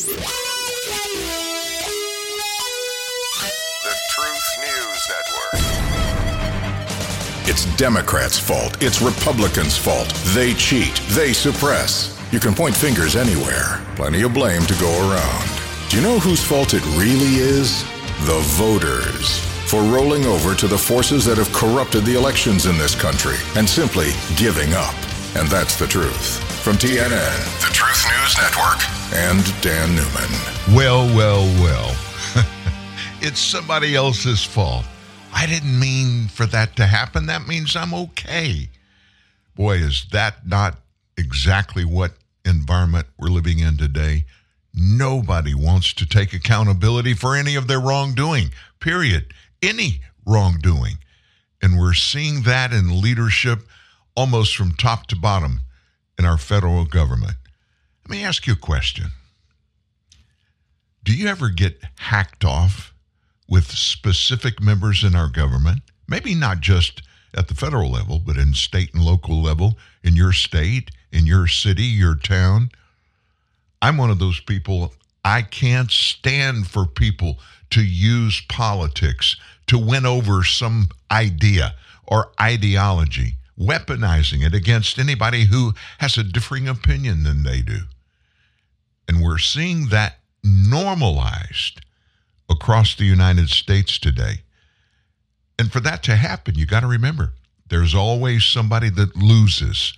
The Truth News Network. It's Democrats' fault. It's Republicans' fault. They cheat. They suppress. You can point fingers anywhere. Plenty of blame to go around. Do you know whose fault it really is? The voters. For rolling over to the forces that have corrupted the elections in this country and simply giving up. And that's the truth. From TNN, The Truth News Network, and Dan Newman. Well. It's somebody else's fault. I didn't mean for that to happen. That means I'm okay. Boy, is that not exactly what environment we're living in today? Nobody wants to take accountability for any of their wrongdoing, period. Any wrongdoing. And we're seeing that in leadership almost from top to bottom in our federal government. Let me ask you a question. Do you ever get hacked off with specific members in our government? Maybe not just at the federal level, but in state and local level, in your state, in your city, your town. I'm one of those people. I can't stand for people to use politics to win over some idea or ideology, weaponizing it against anybody who has a differing opinion than they do. And we're seeing that normalized across the United States today. And for that to happen, you got to remember, there's always somebody that loses.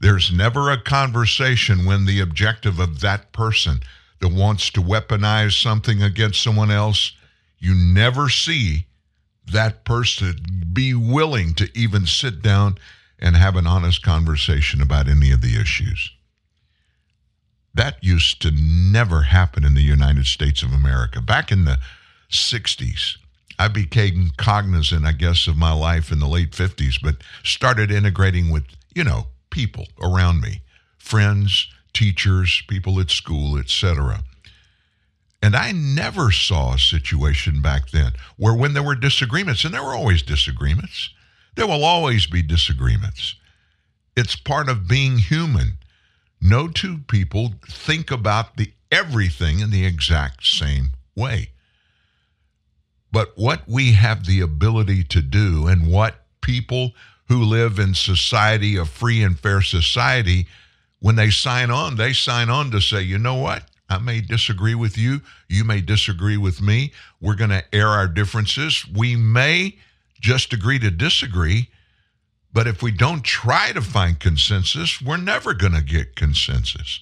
There's never a conversation when the objective of that person that wants to weaponize something against someone else, you never see that person be willing to even sit down and have an honest conversation about any of the issues. That used to never happen in the United States of America. Back in the 60s, I became cognizant, I guess, of my life in the late 50s, but started integrating with, people around me, friends, teachers, people at school, etc. And I never saw a situation back then where when there were disagreements, and there were always disagreements, there will always be disagreements. It's part of being human. No two people think about everything in the exact same way. But what we have the ability to do and what people who live in society, a free and fair society, when they sign on to say, you know what? I may disagree with you. You may disagree with me. We're going to air our differences. We may just agree to disagree. But if we don't try to find consensus, we're never going to get consensus.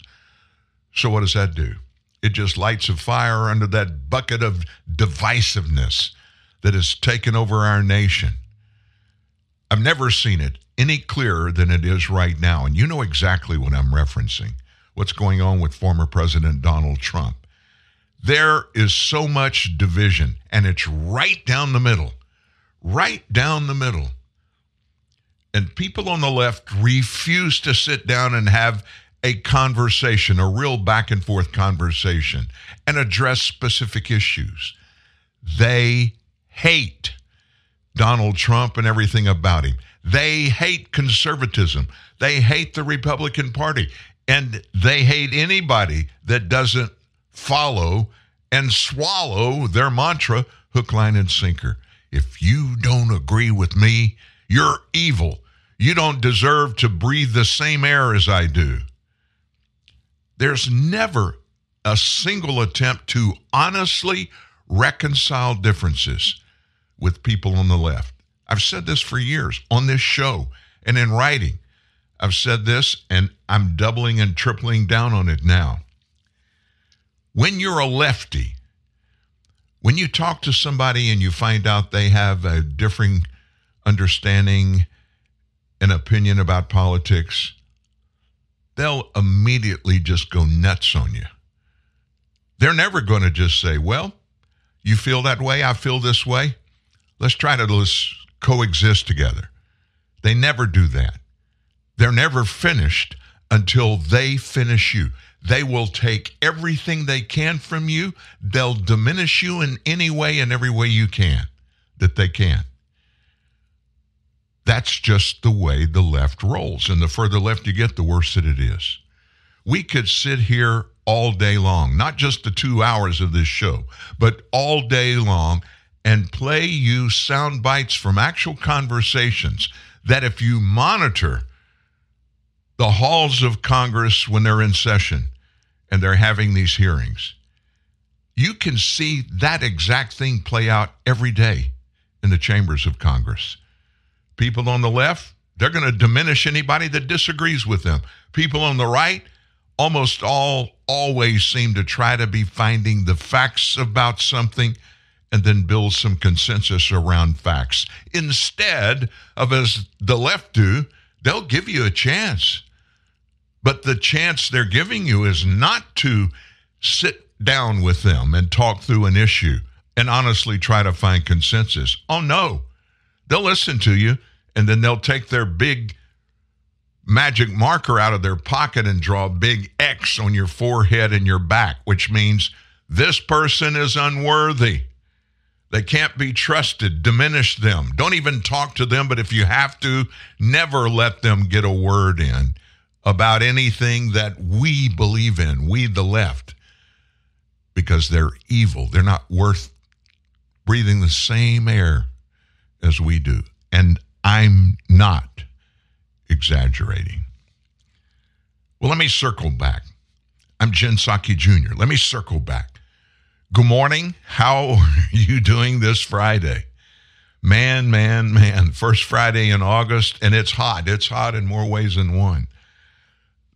So what does that do? It just lights a fire under that bucket of divisiveness that has taken over our nation. I've never seen it any clearer than it is right now. And you know exactly what I'm referencing, what's going on with former President Donald Trump. There is so much division, and it's right down the middle, right down the middle. And people on the left refuse to sit down and have a conversation, a real back and forth conversation, and address specific issues. They hate Donald Trump and everything about him. They hate conservatism. They hate the Republican Party. And they hate anybody that doesn't follow and swallow their mantra, hook, line, and sinker. If you don't agree with me, you're evil. You don't deserve to breathe the same air as I do. There's never a single attempt to honestly reconcile differences with people on the left. I've said this for years on this show and in writing. I've said this, and I'm doubling and tripling down on it now. When you're a lefty, when you talk to somebody and you find out they have a differing understanding and opinion about politics, they'll immediately just go nuts on you. They're never going to just say, well, you feel that way, I feel this way. Let's coexist together. They never do that. They're never finished until they finish you. They will take everything they can from you. They'll diminish you in any way and every way you can, that they can. That's just the way the left rolls. And the further left you get, the worse that it is. We could sit here all day long, not just the 2 hours of this show, but all day long, and play you sound bites from actual conversations that if you monitor the halls of Congress when they're in session and they're having these hearings, you can see that exact thing play out every day in the chambers of Congress. People on the left, they're going to diminish anybody that disagrees with them. People on the right almost all always seem to try to be finding the facts about something and then build some consensus around facts. Instead of, as the left do, they'll give you a chance. But the chance they're giving you is not to sit down with them and talk through an issue and honestly try to find consensus. Oh no, they'll listen to you and then they'll take their big magic marker out of their pocket and draw a big X on your forehead and your back, which means this person is unworthy. They can't be trusted. Diminish them. Don't even talk to them, but if you have to, never let them get a word in about anything that we believe in, we the left, because they're evil. They're not worth breathing the same air as we do. And I'm not exaggerating. Well, let me circle back. I'm Jen Psaki Jr. Let me circle back. Good morning. How are you doing this Friday? Man. First Friday in August, and it's hot. It's hot in more ways than one.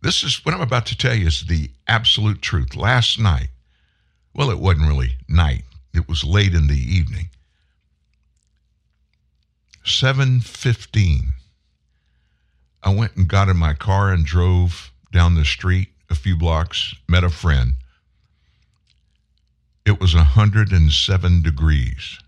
This is what I'm about to tell you is the absolute truth. Last night, well, it wasn't really night. It was late in the evening. 7:15. I went and got in my car and drove down the street a few blocks, met a friend. It was 107 degrees.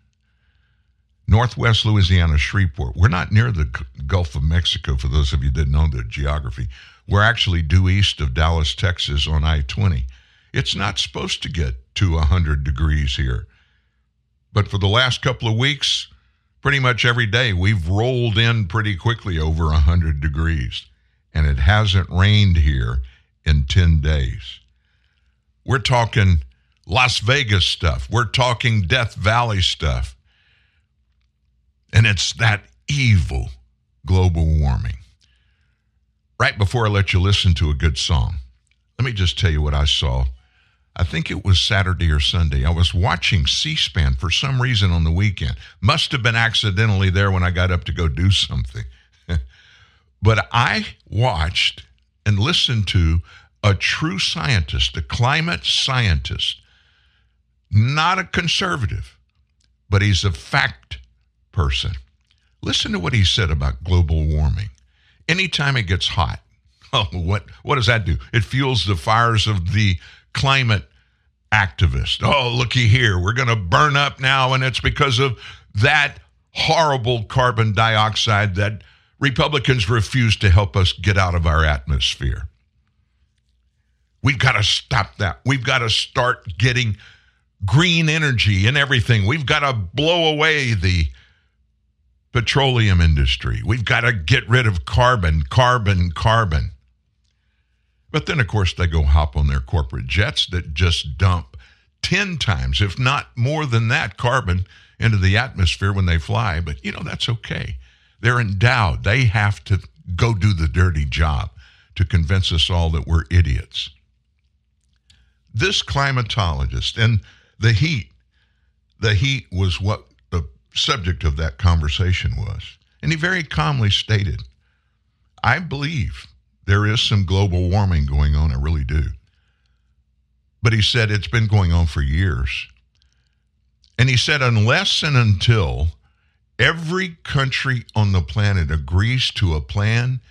Northwest Louisiana, Shreveport. We're not near the Gulf of Mexico, for those of you that know the geography. We're actually due east of Dallas, Texas on I-20. It's not supposed to get to 100 degrees here. But for the last couple of weeks, pretty much every day, we've rolled in pretty quickly over 100 degrees. And it hasn't rained here in 10 days. We're talking Las Vegas stuff. We're talking Death Valley stuff. And it's that evil global warming. Right before I let you listen to a good song, let me just tell you what I saw. I think it was Saturday or Sunday. I was watching C-SPAN for some reason on the weekend. Must have been accidentally there when I got up to go do something. But I watched and listened to a true scientist, a climate scientist. Not a conservative, but he's a fact person. Listen to what he said about global warming. Anytime it gets hot, what does that do? It fuels the fires of the climate activists. Oh, looky here, we're going to burn up now, and it's because of that horrible carbon dioxide that Republicans refuse to help us get out of our atmosphere. We've got to stop that. We've got to start getting green energy and everything. We've got to blow away the petroleum industry. We've got to get rid of carbon. But then, of course, they go hop on their corporate jets that just dump 10 times, if not more than that, carbon into the atmosphere when they fly. But, you know, that's okay. They're endowed. They have to go do the dirty job to convince us all that we're idiots. This climatologist and the heat was what the subject of that conversation was. And he very calmly stated, I believe there is some global warming going on, I really do. But he said it's been going on for years. And he said unless and until every country on the planet agrees to a plan,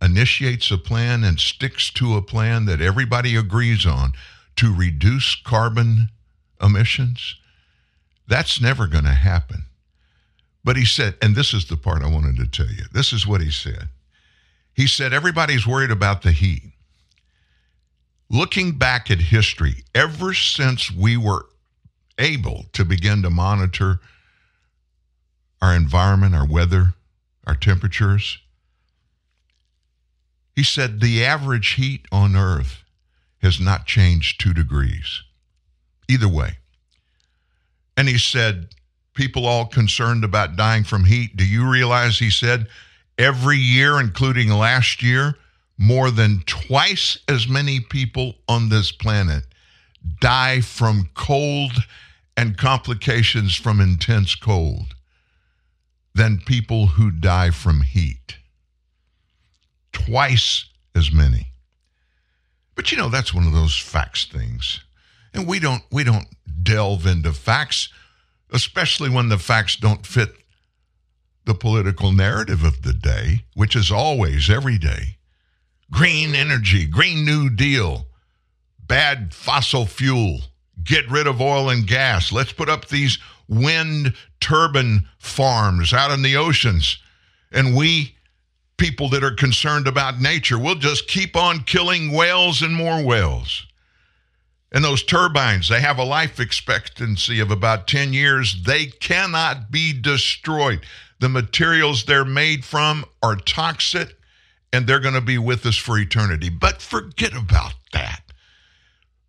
initiates a plan, and sticks to a plan that everybody agrees on, to reduce carbon emissions, that's never going to happen. But he said, and this is the part I wanted to tell you, this is what he said. He said, everybody's worried about the heat. Looking back at history, ever since we were able to begin to monitor our environment, our weather, our temperatures, he said the average heat on Earth has not changed 2 degrees. Either way. And he said, people all concerned about dying from heat, do you realize, he said, every year, including last year, more than twice as many people on this planet die from cold and complications from intense cold than people who die from heat. Twice as many. But you know, that's one of those facts things. And we don't delve into facts, especially when the facts don't fit the political narrative of the day, which is always every day. Green energy, Green New Deal, bad fossil fuel, get rid of oil and gas. Let's put up these wind turbine farms out in the oceans. And we, people that are concerned about nature, we'll just keep on killing whales and more whales. And those turbines, they have a life expectancy of about 10 years. They cannot be destroyed. The materials they're made from are toxic, and they're going to be with us for eternity. But forget about that.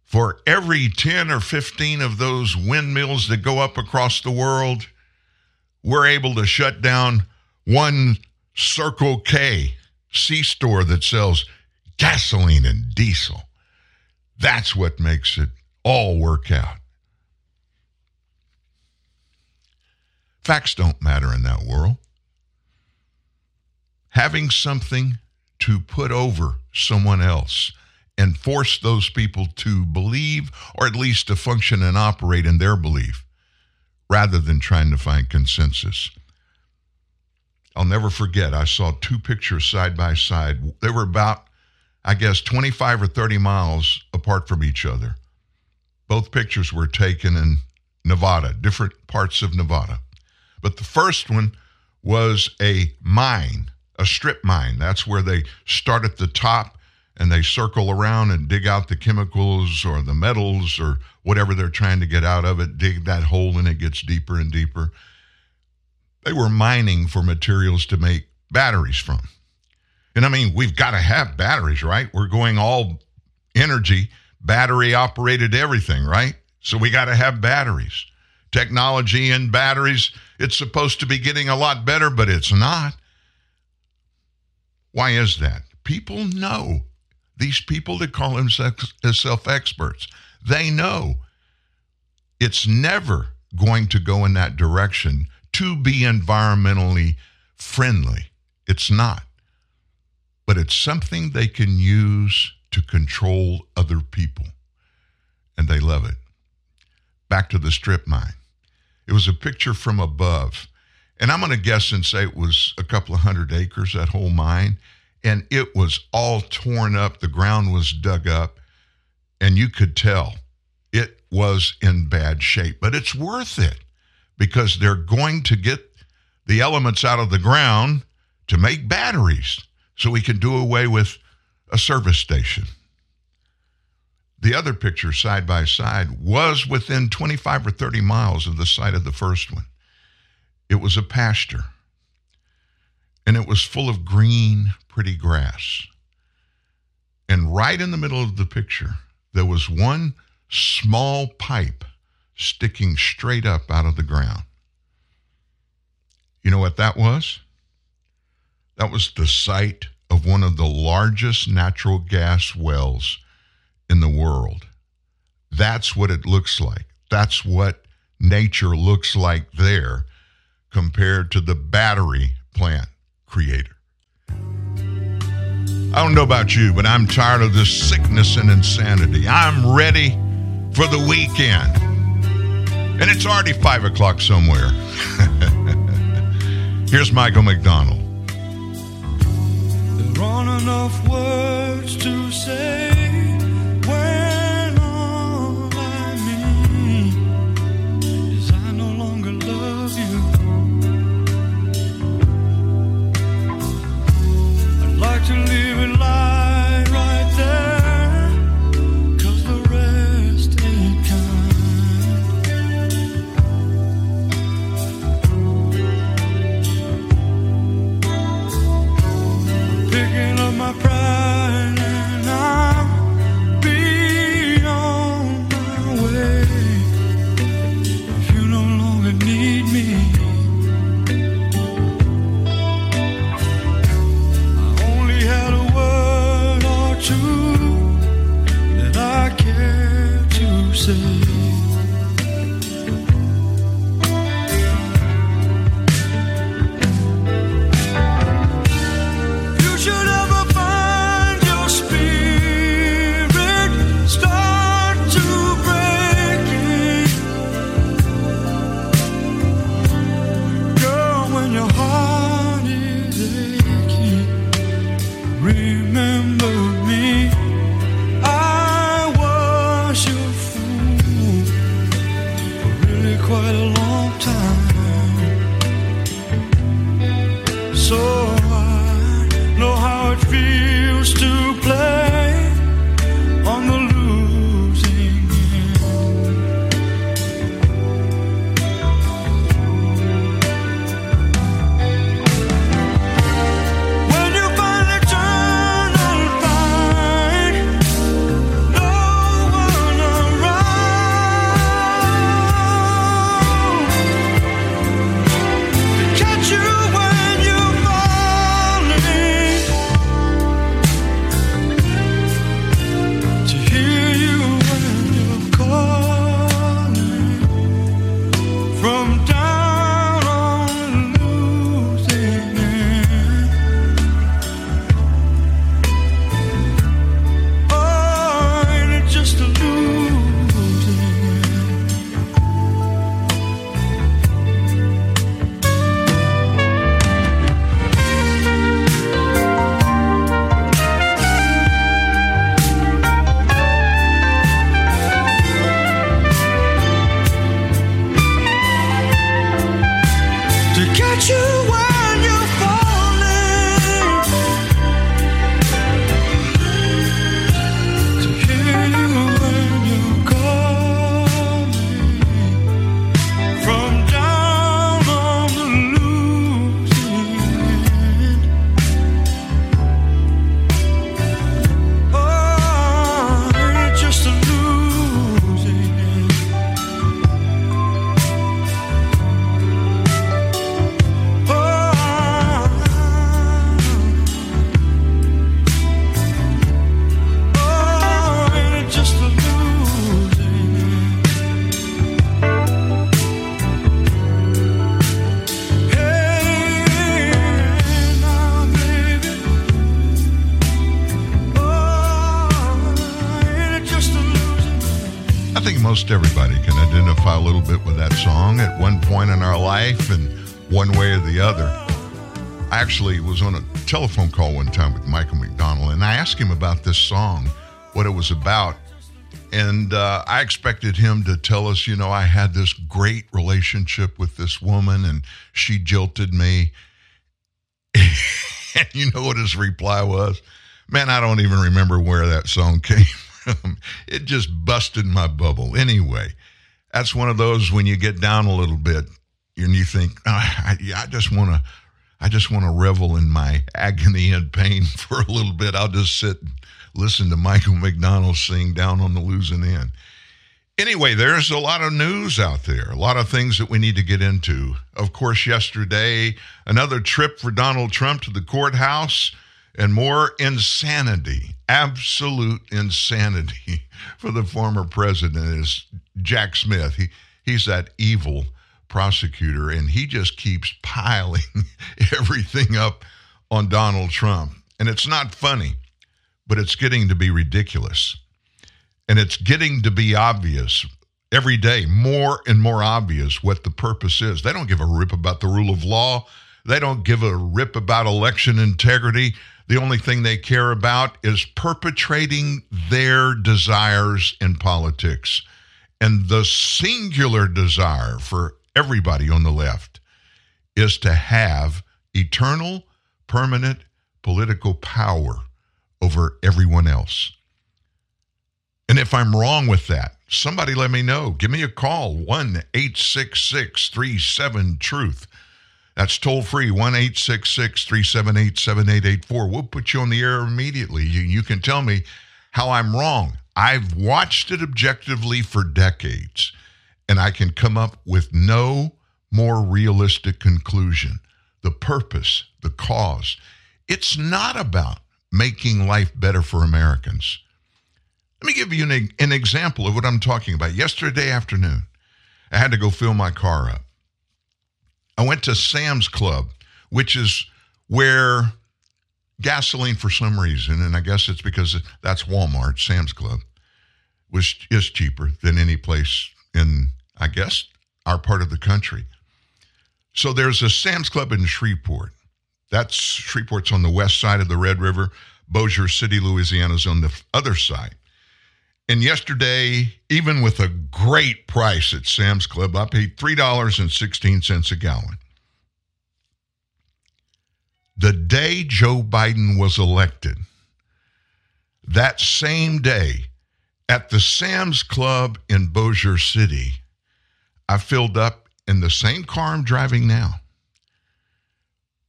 For every 10 or 15 of those windmills that go up across the world, we're able to shut down one Circle K C-store that sells gasoline and diesel. That's what makes it all work out. Facts don't matter in that world. Having something to put over someone else and force those people to believe, or at least to function and operate in their belief, rather than trying to find consensus. I'll never forget, I saw two pictures side by side. They were about, I guess, 25 or 30 miles apart from each other. Both pictures were taken in Nevada, different parts of Nevada. But the first one was a mine, a strip mine. That's where they start at the top and they circle around and dig out the chemicals or the metals or whatever they're trying to get out of it, dig that hole and it gets deeper and deeper. They were mining for materials to make batteries from. And I mean, we've got to have batteries, right? We're going all energy, battery operated everything, right? So we got to have batteries. Technology and batteries, it's supposed to be getting a lot better, but it's not. Why is that? People know. These people that call themselves experts, they know it's never going to go in that direction to be environmentally friendly. It's not. But it's something they can use to control other people. And they love it. Back to the strip mine. It was a picture from above. And I'm going to guess and say it was a couple of 100 acres, that whole mine. And it was all torn up. The ground was dug up. And you could tell it was in bad shape. But it's worth it because they're going to get the elements out of the ground to make batteries so we can do away with a service station. The other picture side by side was within 25 or 30 miles of the site of the first one. It was a pasture, and it was full of green, pretty grass. And right in the middle of the picture, there was one small pipe sticking straight up out of the ground. You know what that was? That was the site of one of the largest natural gas wells in the world. That's what it looks like. That's what nature looks like there compared to the battery plant creator. I don't know about you, but I'm tired of this sickness and insanity. I'm ready for the weekend. And it's already 5 o'clock somewhere. Here's Michael McDonald. There aren't enough words to say when all I mean is I no longer love you. I'd like to leave it lie right there, 'cause the rest ain't kind. Picking up my pride and I'm say. Everybody can identify a little bit with that song at one point in our life and one way or the other. I actually was on a telephone call one time with Michael McDonald, and I asked him about this song, what it was about. And I expected him to tell us, you know, I had this great relationship with this woman and she jilted me. And you know what his reply was? Man, I don't even remember where that song came from. It just busted my bubble. Anyway, that's one of those when you get down a little bit and you think, oh, I just want to revel in my agony and pain for a little bit. I'll just sit and listen to Michael McDonald sing "Down on the Losing End." Anyway, there's a lot of news out there, a lot of things that we need to get into. Of course, yesterday, another trip for Donald Trump to the courthouse. And more insanity, absolute insanity for the former president is Jack Smith. He's that evil prosecutor, and he just keeps piling everything up on Donald Trump. And it's not funny, but it's getting to be ridiculous. And it's getting to be obvious every day, more and more obvious what the purpose is. They don't give a rip about the rule of law. They don't give a rip about election integrity. The only thing they care about is perpetrating their desires in politics and the singular desire for everybody on the left is to have eternal, permanent political power over everyone else. And if I'm wrong with that, somebody let me know. Give me a call, 1-866-37-TRUTH. That's toll free, 1-866-378-7884. We'll put you on the air immediately. You can tell me how I'm wrong. I've watched it objectively for decades, and I can come up with no more realistic conclusion. The purpose, the cause. It's not about making life better for Americans. Let me give you an example of what I'm talking about. Yesterday afternoon, I had to go fill my car up. I went to Sam's Club, which is where gasoline, for some reason, and I guess it's because that's Walmart, Sam's Club, is cheaper than any place in, I guess, our part of the country. So there's a Sam's Club in Shreveport. Shreveport's on the west side of the Red River. Bossier City, Louisiana, is on the other side. And yesterday, even with a great price at Sam's Club, I paid $3.16 a gallon. The day Joe Biden was elected, that same day, at the Sam's Club in Bossier City, I filled up in the same car I'm driving now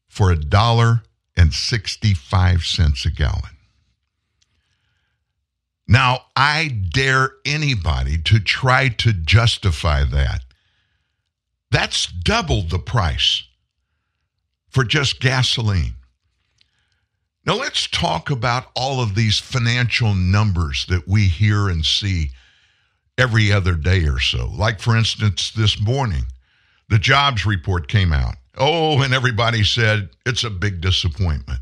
for $1.65 a gallon. Now, I dare anybody to try to justify that. That's double the price for just gasoline. Now, let's talk about all of these financial numbers that we hear and see every other day or so. Like, for instance, this morning, the jobs report came out. Oh, and everybody said it's a big disappointment.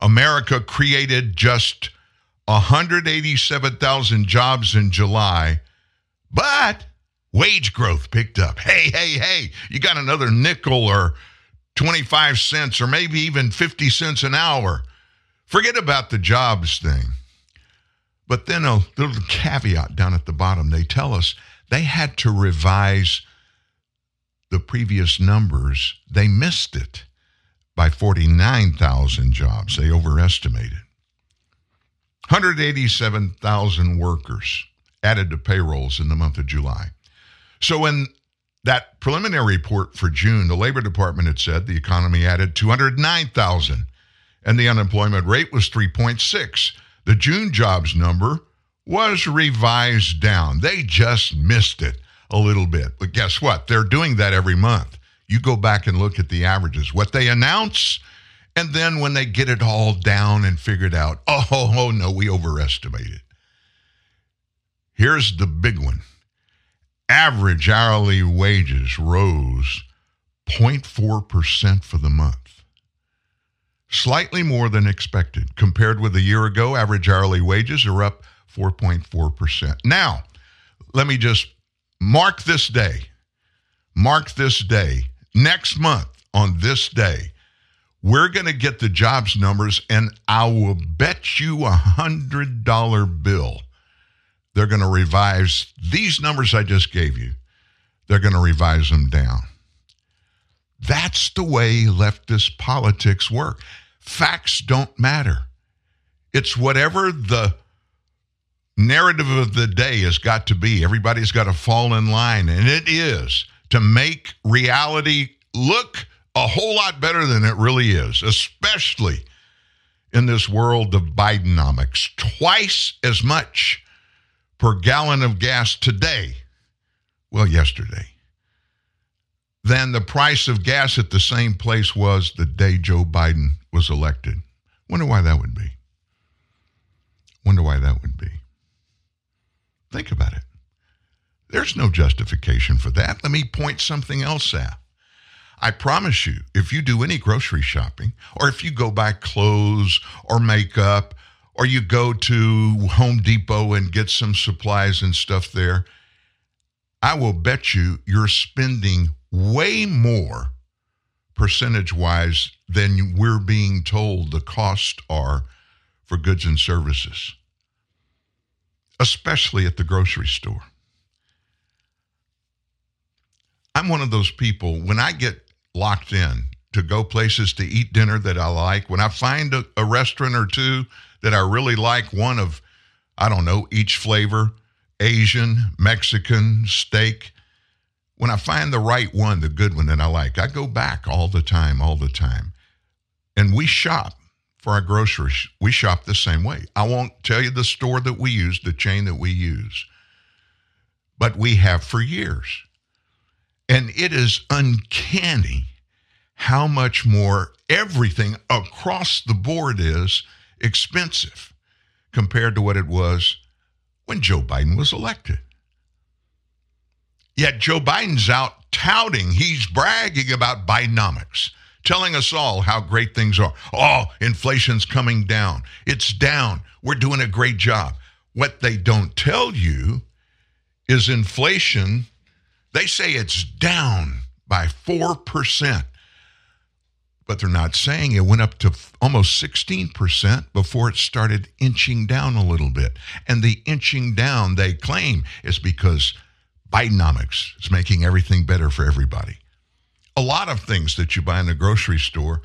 America created just 187,000 jobs in July, but wage growth picked up. Hey, you got another nickel or 25 cents or maybe even 50 cents an hour. Forget about the jobs thing. But then a little caveat down at the bottom. They tell us they had to revise the previous numbers. They missed it by 49,000 jobs. They overestimated. 187,000 workers added to payrolls in the month of July. So in that preliminary report for June, the Labor Department had said the economy added 209,000, and the unemployment rate was 3.6. The June jobs number was revised down. They just missed it a little bit. But guess what? They're doing that every month. You go back and look at the averages, what they announce, and then when they get it all down and figured out, oh no, we overestimated. Here's the big one. Average hourly wages rose 0.4% for the month. Slightly more than expected. Compared with a year ago, average hourly wages are up 4.4%. Now, let me just mark this day. Mark this day. Next month on this day, we're going to get the jobs numbers, and I will bet you $100 bill. They're going to revise these numbers I just gave you. They're going to revise them down. That's the way leftist politics work. Facts don't matter. It's whatever the narrative of the day has got to be. Everybody's got to fall in line, and it is to make reality look a whole lot better than it really is, especially in this world of Bidenomics. Twice as much per gallon of gas today, well, yesterday, than the price of gas at the same place was the day Joe Biden was elected. Wonder why that would be. Wonder why that would be. Think about it. There's no justification for that. Let me point something else out. I promise you, if you do any grocery shopping, or if you go buy clothes or makeup, or you go to Home Depot and get some supplies and stuff there, I will bet you you're spending way more percentage-wise than we're being told the costs are for goods and services, especially at the grocery store. I'm one of those people, when I get locked in to go places to eat dinner that I like, when I find a restaurant or two that I really like, one of, I don't know, each flavor, Asian, Mexican, steak, when I find the right one, the good one that I like, I go back all the time. And we shop for our groceries. We shop the same way. I won't tell you the store that we use, the chain that we use, but we have for years. And it is uncanny how much more everything across the board is expensive compared to what it was when Joe Biden was elected. Yet Joe Biden's out touting, he's bragging about Bidenomics, telling us all how great things are. Oh, inflation's coming down. It's down. We're doing a great job. What they don't tell you is inflation, they say it's down by 4%, but they're not saying it went up to almost 16% before it started inching down a little bit. And the inching down, they claim, is because Bidenomics is making everything better for everybody. A lot of things that you buy in the grocery store,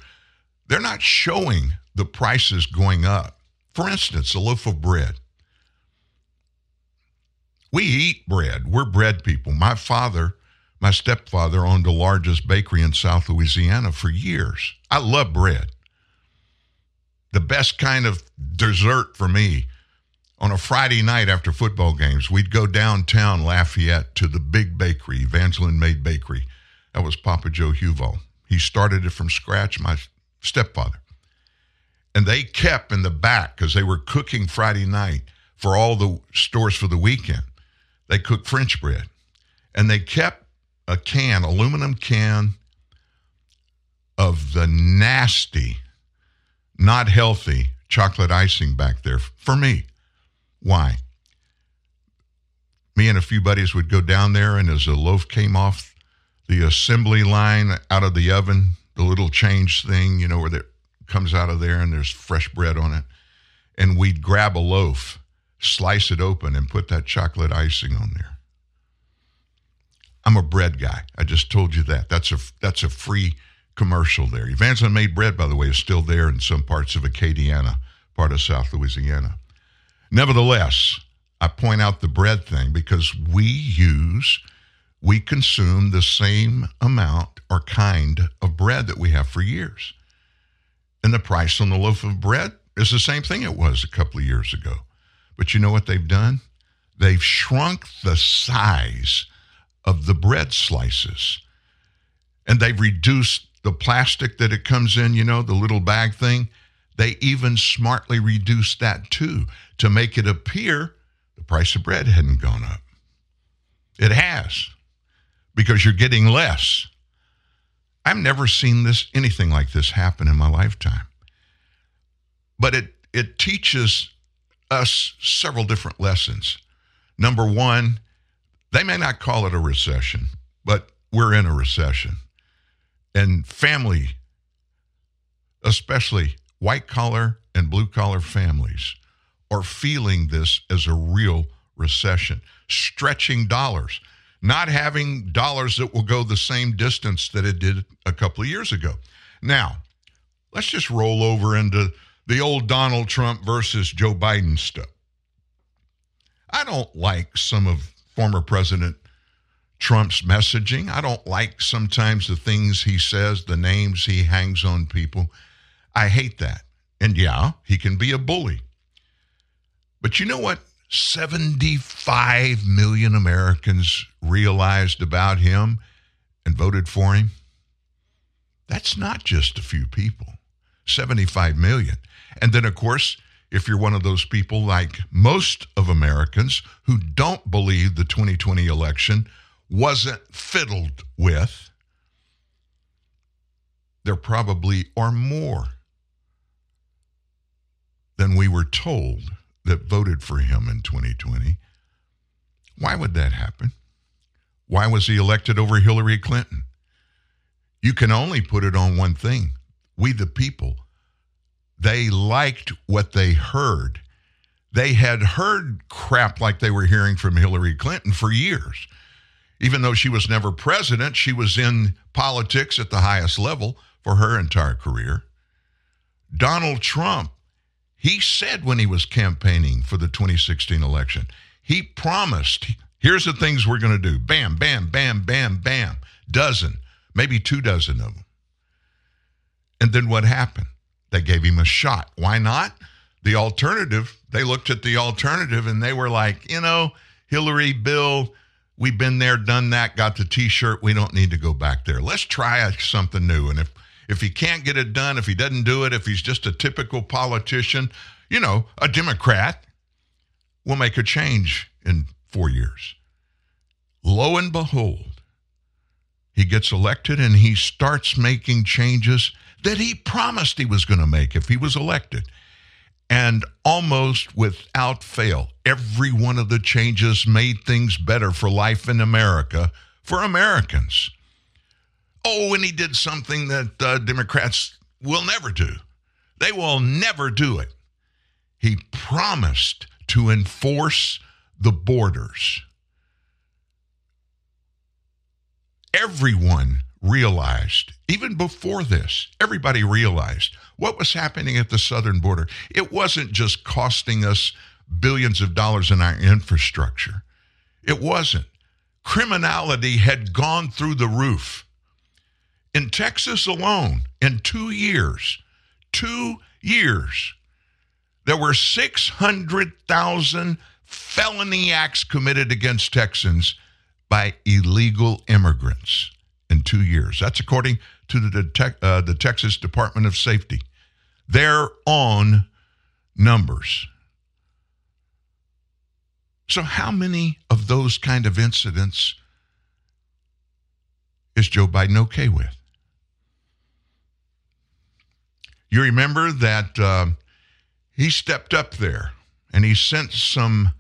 they're not showing the prices going up. For instance, a loaf of bread. We eat bread. We're bread people. My father, my stepfather, owned the largest bakery in South Louisiana for years. I love bread. The best kind of dessert for me, on a Friday night after football games, we'd go downtown Lafayette to the big bakery, Evangeline Maid Bakery. That was Papa Joe Huval. He started it from scratch, my stepfather. And they kept in the back, because they were cooking Friday night for all the stores for the weekend. They cooked French bread, and they kept a can, aluminum can, of the nasty, not healthy chocolate icing back there for me. Why? Me and a few buddies would go down there, and as the loaf came off the assembly line out of the oven, the little change thing, you know, where that comes out of there and there's fresh bread on it, and we'd grab a loaf, slice it open, and put that chocolate icing on there. I'm a bread guy. I just told you that. That's a free commercial there. Evangeline Made Bread, by the way, is still there in some parts of Acadiana, part of South Louisiana. Nevertheless, I point out the bread thing because we consume the same amount or kind of bread that we have for years. And the price on the loaf of bread is the same thing it was a couple of years ago. But you know what they've done? They've shrunk the size of the bread slices. And they've reduced the plastic that it comes in, you know, the little bag thing. They even smartly reduced that too to make it appear the price of bread hadn't gone up. It has, because you're getting less. I've never seen anything like this happen in my lifetime. But it teaches us several different lessons. Number one, they may not call it a recession, but we're in a recession. And family, especially white-collar and blue-collar families, are feeling this as a real recession. Stretching dollars, not having dollars that will go the same distance that it did a couple of years ago. Now, let's just roll over into the old Donald Trump versus Joe Biden stuff. I don't like some of former President Trump's messaging. I don't like sometimes the things he says, the names he hangs on people. I hate that. And yeah, he can be a bully. But you know what 75 million Americans realized about him and voted for him? That's not just a few people, 75 million. And then, of course, if you're one of those people like most of Americans who don't believe the 2020 election wasn't fiddled with, there probably are more than we were told that voted for him in 2020. Why would that happen? Why was he elected over Hillary Clinton? You can only put it on one thing. We the people, they liked what they heard. They had heard crap like they were hearing from Hillary Clinton for years. Even though she was never president, she was in politics at the highest level for her entire career. Donald Trump, he said when he was campaigning for the 2016 election, he promised, here's the things we're going to do. Bam, bam, bam, bam, bam. Dozen, maybe 24 of them. And then what happened? They gave him a shot. Why not? The alternative, they looked at the alternative and they were like, you know, Hillary, Bill, we've been there, done that, got the T-shirt. We don't need to go back there. Let's try something new. And if he can't get it done, if he doesn't do it, if he's just a typical politician, you know, a Democrat, will make a change in 4 years. Lo and behold, he gets elected and he starts making changes that he promised he was going to make if he was elected. And almost without fail, every one of the changes made things better for life in America for Americans. Oh, and he did something that Democrats will never do. They will never do it. He promised to enforce the borders. Everyone realized, even before this, everybody realized what was happening at the southern border. It wasn't just costing us billions of dollars in our infrastructure. It wasn't. Criminality had gone through the roof. In Texas alone, in 2 years, 2 years, there were 600,000 felony acts committed against Texans by illegal immigrants in 2 years. That's according to the Texas Department of Safety. Their own numbers. So how many of those kind of incidents is Joe Biden okay with? You remember that he stepped up there and he sent some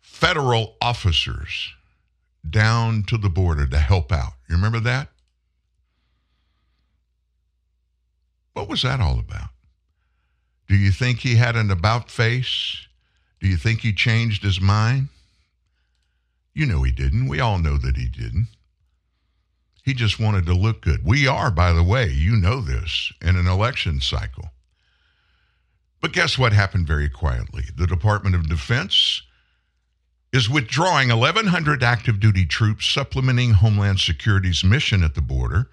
federal officers down to the border to help out. You remember that? What was that all about? Do you think he had an about face? Do you think he changed his mind? You know he didn't. We all know that he didn't. He just wanted to look good. We are, by the way, you know this, in an election cycle. But guess what happened very quietly? The Department of Defense is withdrawing 1,100 active duty troops, supplementing Homeland Security's mission at the border,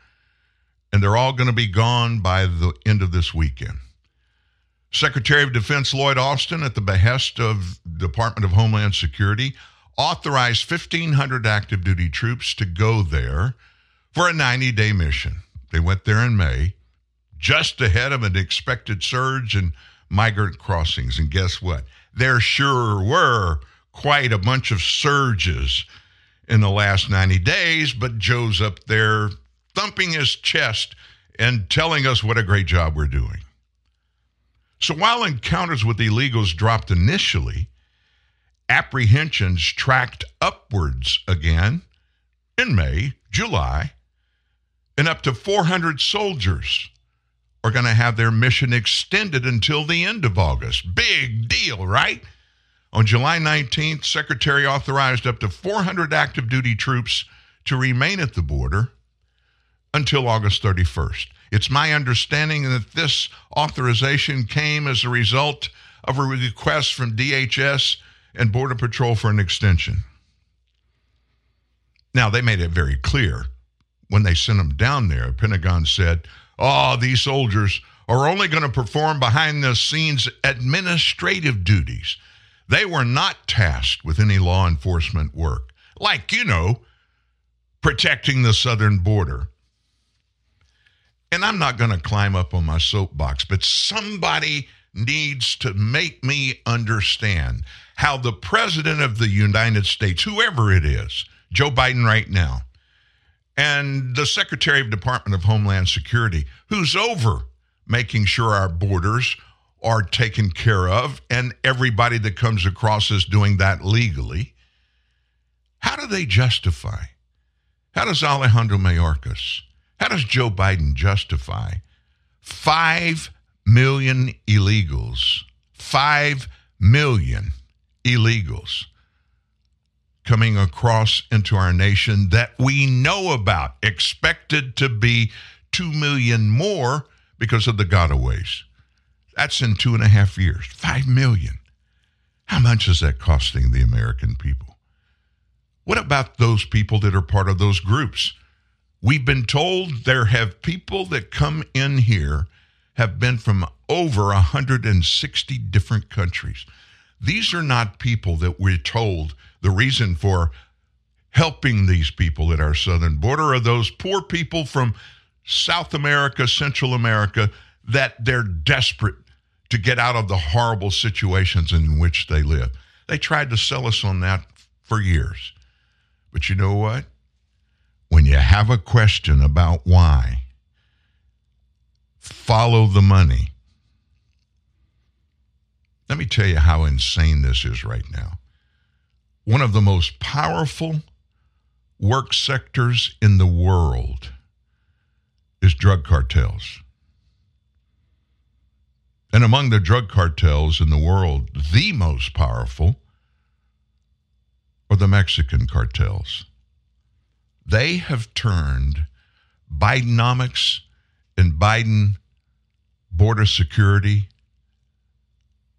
and they're all going to be gone by the end of this weekend. Secretary of Defense Lloyd Austin, at the behest of the Department of Homeland Security, authorized 1,500 active duty troops to go there for a 90-day mission. They went there in May, just ahead of an expected surge in migrant crossings. And guess what? There sure were quite a bunch of surges in the last 90 days, but Joe's up there thumping his chest and telling us what a great job we're doing. So while encounters with illegals dropped initially, apprehensions tracked upwards again in May, July, and up to 400 soldiers are going to have their mission extended until the end of August. Big deal, right? On July 19th, Secretary authorized up to 400 active duty troops to remain at the border until August 31st. It's my understanding that this authorization came as a result of a request from DHS and Border Patrol for an extension. Now, they made it very clear when they sent them down there. The Pentagon said, oh, these soldiers are only going to perform behind the scenes administrative duties. They were not tasked with any law enforcement work, like, you know, protecting the southern border. And I'm not going to climb up on my soapbox, but somebody needs to make me understand how the president of the United States, whoever it is, Joe Biden right now, and the Secretary of Department of Homeland Security, who's over making sure our borders are taken care of and everybody that comes across is doing that legally, how do they justify? How does Alejandro Mayorkas, how does Joe Biden justify 5 million illegals, 5 million illegals coming across into our nation that we know about, expected to be 2 million more because of the gotaways? That's in 2.5 years, 5 million. How much is that costing the American people? What about those people that are part of those groups? We've been told there have people that come in here have been from over 160 different countries. These are not people that we're told the reason for helping these people at our southern border are those poor people from South America, Central America, that they're desperate to get out of the horrible situations in which they live. They tried to sell us on that for years. But you know what? When you have a question about why, follow the money. Let me tell you how insane this is right now. One of the most powerful work sectors in the world is drug cartels. And among the drug cartels in the world, the most powerful are the Mexican cartels. They have turned Bidenomics and Biden border security,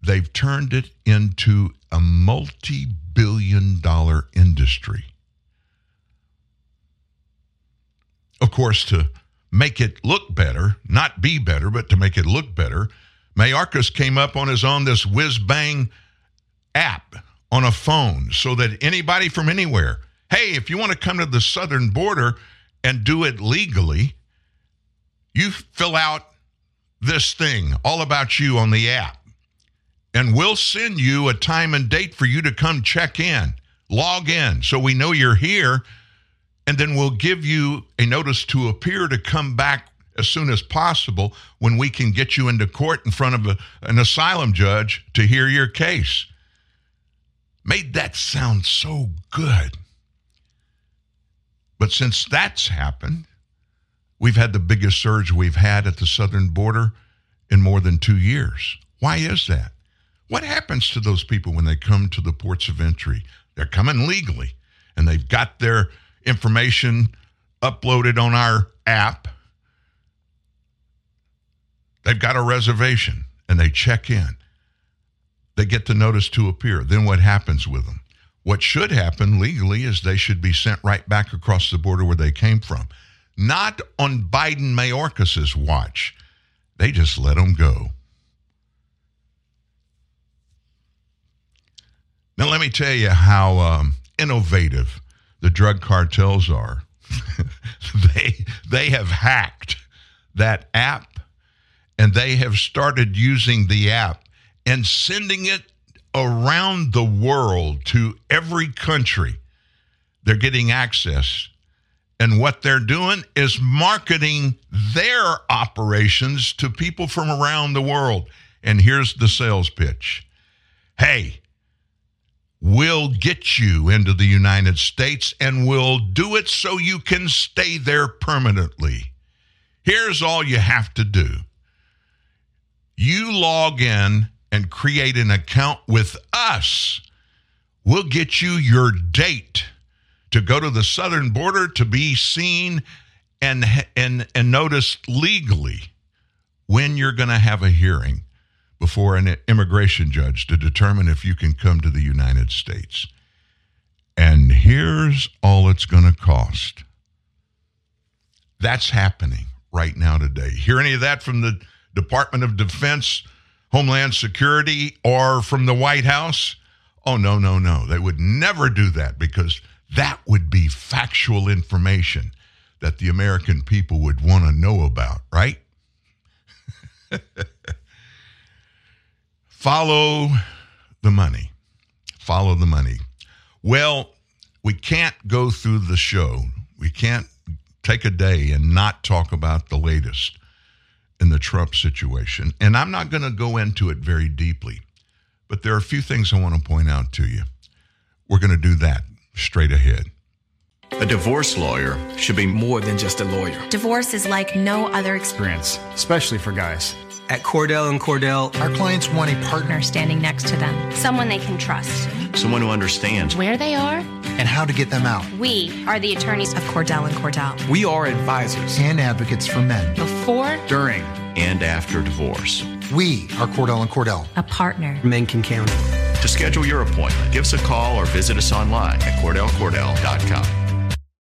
they've turned it into a multi-billion-dollar industry. Of course, to make it look better, not be better, but to make it look better, Mayorkas came up on his own, this whiz-bang app on a phone, so that anybody from anywhere, hey, if you want to come to the southern border and do it legally, you fill out this thing, all about you on the app, and we'll send you a time and date for you to come check in, log in, so we know you're here, and then we'll give you a notice to appear to come back as soon as possible when we can get you into court in front of an asylum judge to hear your case. Made that sound so good. But since that's happened, we've had the biggest surge we've had at the southern border in more than 2 years. Why is that? What happens to those people when they come to the ports of entry? They're coming legally, and they've got their information uploaded on our app. They've got a reservation, and they check in. They get the notice to appear. Then what happens with them? What should happen legally is they should be sent right back across the border where they came from. Not on Biden Mayorkas's watch. They just let them go. Now let me tell you how innovative the drug cartels are. They have hacked that app. And they have started using the app and sending it around the world to every country. They're getting access. And what they're doing is marketing their operations to people from around the world. And here's the sales pitch. Hey, we'll get you into the United States and we'll do it so you can stay there permanently. Here's all you have to do. You log in and create an account with us. We'll get you your date to go to the southern border to be seen and noticed legally when you're going to have a hearing before an immigration judge to determine if you can come to the United States. And here's all it's going to cost. That's happening right now today. Hear any of that from the Department of Defense, Homeland Security, or from the White House? Oh, no, no, no. They would never do that because that would be factual information that the American people would want to know about, right? Follow the money. Follow the money. Well, we can't go through the show. We can't take a day and not talk about the latest in the Trump situation. And I'm not going to go into it very deeply, but there are a few things I want to point out to you. We're going to do that straight ahead. A divorce lawyer should be more than just a lawyer. Divorce is like no other experience, especially for guys. At Cordell & Cordell, our clients want a partner standing next to them, someone they can trust, someone who understands where they are and how to get them out. We are the attorneys of Cordell & Cordell. We are advisors and advocates for men before, during, and after divorce. We are Cordell & Cordell, a partner men can count on. To schedule your appointment, give us a call or visit us online at CordellCordell.com.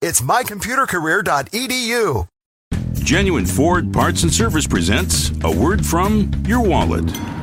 It's mycomputercareer.edu. Genuine Ford Parts and Service presents A Word From Your Wallet.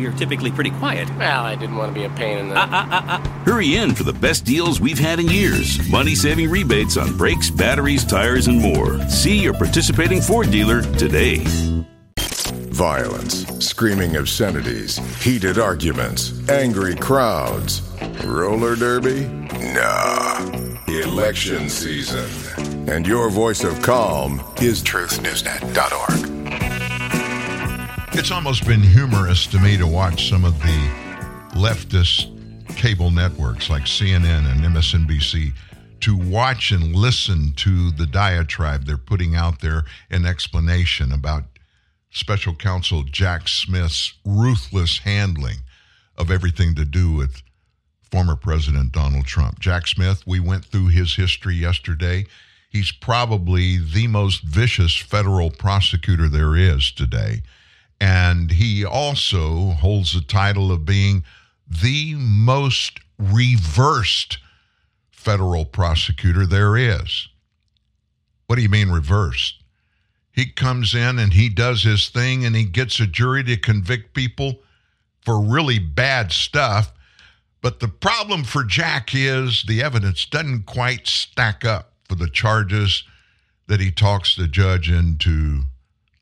you're typically pretty quiet. Well, I didn't want to be a pain in the... Hurry in for the best deals we've had in years. Money-saving rebates on brakes, batteries, tires, and more. See your participating Ford dealer today. Violence, screaming obscenities, heated arguments, angry crowds. Roller derby? Nah. Election season. And your voice of calm is truthnewsnet.org. It's almost been humorous to me to watch some of the leftist cable networks like CNN and MSNBC to watch and listen to the diatribe they're putting out there in explanation about Special Counsel Jack Smith's ruthless handling of everything to do with former President Donald Trump. Jack Smith, we went through his history yesterday. He's probably the most vicious federal prosecutor there is today. And he also holds the title of being the most reversed federal prosecutor there is. What do you mean reversed? He comes in and he does his thing and he gets a jury to convict people for really bad stuff. But the problem for Jack is the evidence doesn't quite stack up for the charges that he talks the judge into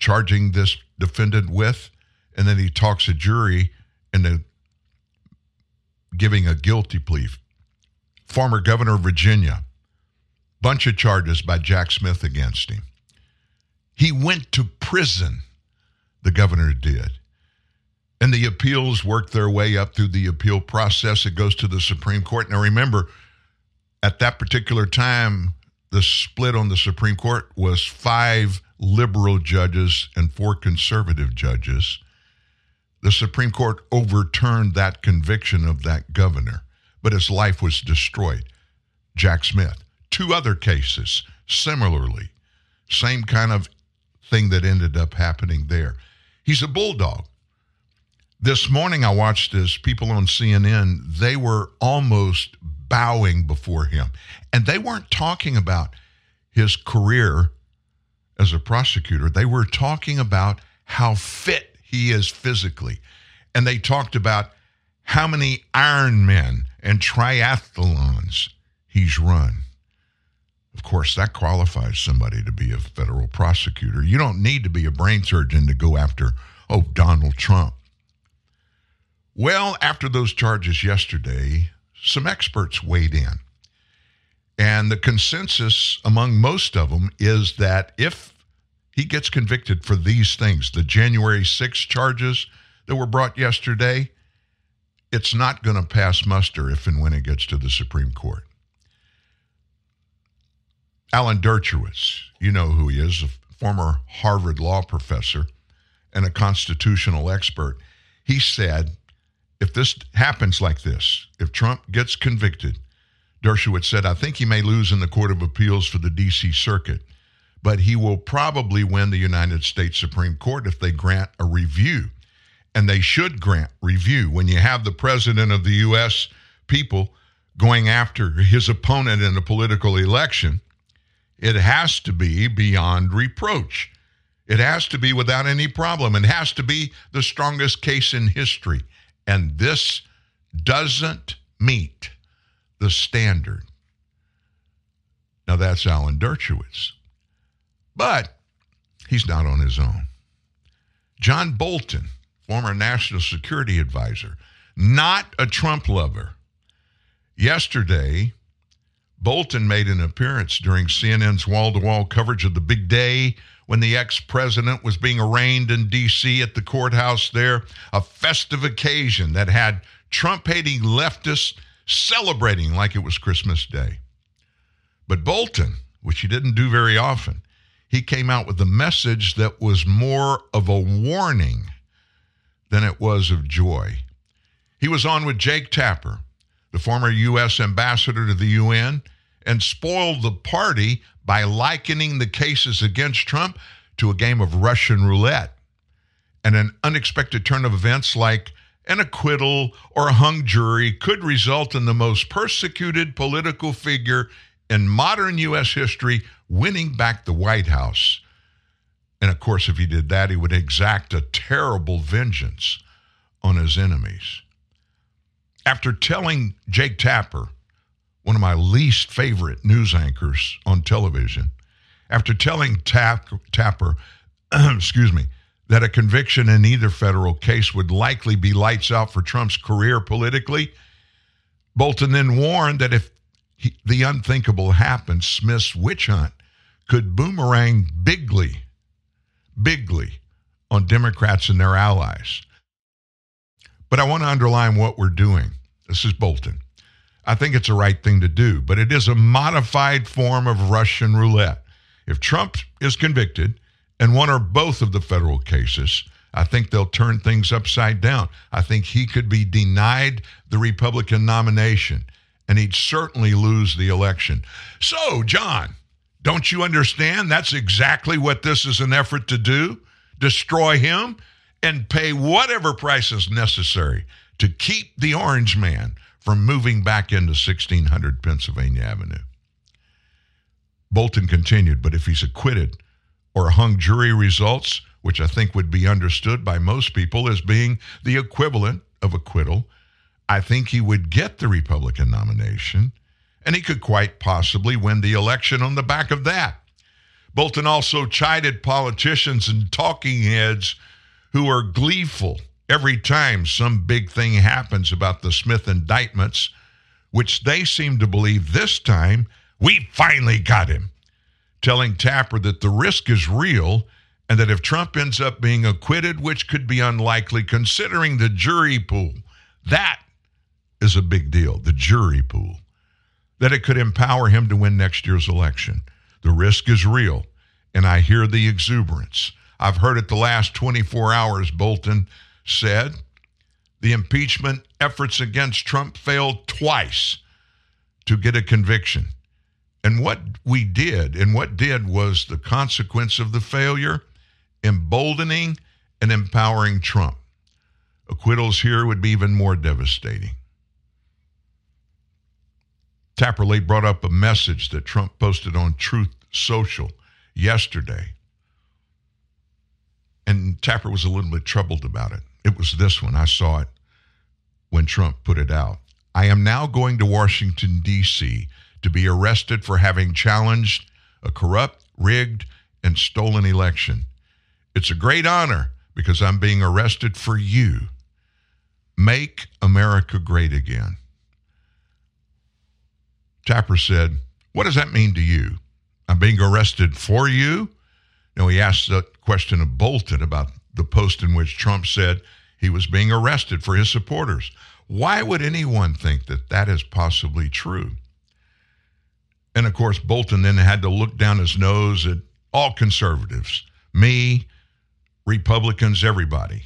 charging this defendant with, and then he talks a jury into giving a guilty plea. Former governor of Virginia, bunch of charges by Jack Smith against him. He went to prison, the governor did. And the appeals work their way up through the appeal process. It goes to the Supreme Court. Now remember, at that particular time, the split on the Supreme Court was 5 liberal judges and 4 conservative judges. The Supreme Court overturned that conviction of that governor, but his life was destroyed. Jack Smith. 2 other cases, similarly, same kind of thing that ended up happening there. He's a bulldog. This morning I watched this, people on CNN, they were almost bowing before him. And they weren't talking about his career as a prosecutor. They were talking about how fit he is physically. And they talked about how many Ironmen and triathlons he's run. Of course, that qualifies somebody to be a federal prosecutor. You don't need to be a brain surgeon to go after, Donald Trump. Well, after those charges yesterday, some experts weighed in. And the consensus among most of them is that if he gets convicted for these things, the January 6th charges that were brought yesterday, it's not going to pass muster if and when it gets to the Supreme Court. Alan Dershowitz, you know who he is, a former Harvard law professor and a constitutional expert. He said, if this happens like this, if Trump gets convicted, Dershowitz said, I think he may lose in the Court of Appeals for the D.C. Circuit, but he will probably win the United States Supreme Court if they grant a review. And they should grant review. When you have the president of the U.S. people going after his opponent in a political election, it has to be beyond reproach. It has to be without any problem. It has to be the strongest case in history. And this doesn't meet the standard. Now, that's Alan Dershowitz. But He's not on his own. John Bolton, former national security advisor, not a Trump lover. Yesterday, Bolton made an appearance during CNN's wall-to-wall coverage of the big day when the ex-president was being arraigned in D.C. at the courthouse there, a festive occasion that had Trump-hating leftists celebrating like it was Christmas Day. But Bolton, which he didn't do very often, he came out with a message that was more of a warning than it was of joy. He was on with Jake Tapper, the former U.S. ambassador to the U.N., and spoiled the party by likening the cases against Trump to a game of Russian roulette. And an unexpected turn of events like an acquittal or a hung jury could result in the most persecuted political figure in modern U.S. history winning back the White House. And of course, if he did that, he would exact a terrible vengeance on his enemies. After telling Jake Tapper, one of my least favorite news anchors on television, after telling Tapper, that a conviction in either federal case would likely be lights out for Trump's career politically, Bolton then warned that if the unthinkable happened, Smith's witch hunt could boomerang bigly on Democrats and their allies. But I want to underline what we're doing. This is Bolton. I think it's the right thing to do, but it is a modified form of Russian roulette. If Trump is convicted in one or both of the federal cases, I think they'll turn things upside down. I think he could be denied the Republican nomination, and he'd certainly lose the election. So, John, don't you understand? That's exactly what this is an effort to do, destroy him, and pay whatever price is necessary to keep the orange man from moving back into 1600 Pennsylvania Avenue. Bolton continued, but if he's acquitted or hung jury results, which I think would be understood by most people as being the equivalent of acquittal, I think he would get the Republican nomination, and he could quite possibly win the election on the back of that. Bolton also chided politicians and talking heads who are gleeful every time some big thing happens about the Smith indictments, which they seem to believe this time, we finally got him, telling Tapper that the risk is real and that if Trump ends up being acquitted, which could be unlikely considering the jury pool, that is a big deal, the jury pool, that it could empower him to win next year's election. The risk is real, and I hear the exuberance. I've heard it the last 24 hours, Bolton said. The impeachment efforts against Trump failed twice to get a conviction. And what we did, was the consequence of the failure, emboldening and empowering Trump. Acquittals here would be even more devastating. Tapper Lee brought up a message that Trump posted on Truth Social yesterday. And Tapper was a little bit troubled about it. It was this one. I saw it when Trump put it out. I am now going to Washington, D.C. to be arrested for having challenged a corrupt, rigged, and stolen election. It's a great honor because I'm being arrested for you. Make America great again. Tapper said, what does that mean to you? I'm being arrested for you? Now, he asked the question of Bolton about the post in which Trump said he was being arrested for his supporters. Why would anyone think that that is possibly true? And, of course, Bolton then had to look down his nose at all conservatives, me, Republicans, everybody.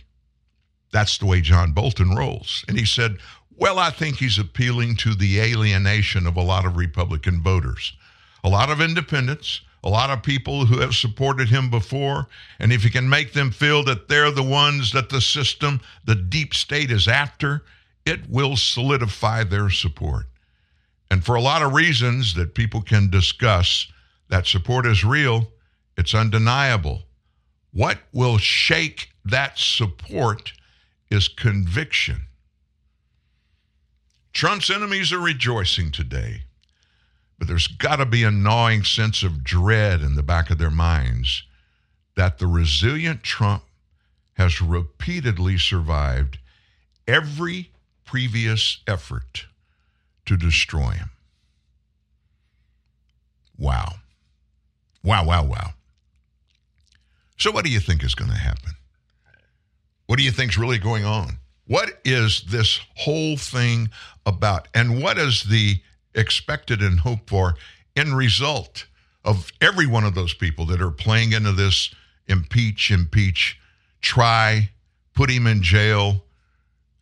That's the way John Bolton rolls. And he said, well, I think he's appealing to the alienation of a lot of Republican voters, a lot of independents, a lot of people who have supported him before, and if he can make them feel that they're the ones that the system, the deep state is after, it will solidify their support. And for a lot of reasons that people can discuss, that support is real, it's undeniable. What will shake that support is conviction. Trump's enemies are rejoicing today. But there's got to be a gnawing sense of dread in the back of their minds that the resilient Trump has repeatedly survived every previous effort to destroy him. Wow. Wow, wow, wow. So what do you think is going to happen? What do you think is really going on? What is this whole thing about? And what is the expected and hoped for end result of every one of those people that are playing into this impeach, try, put him in jail?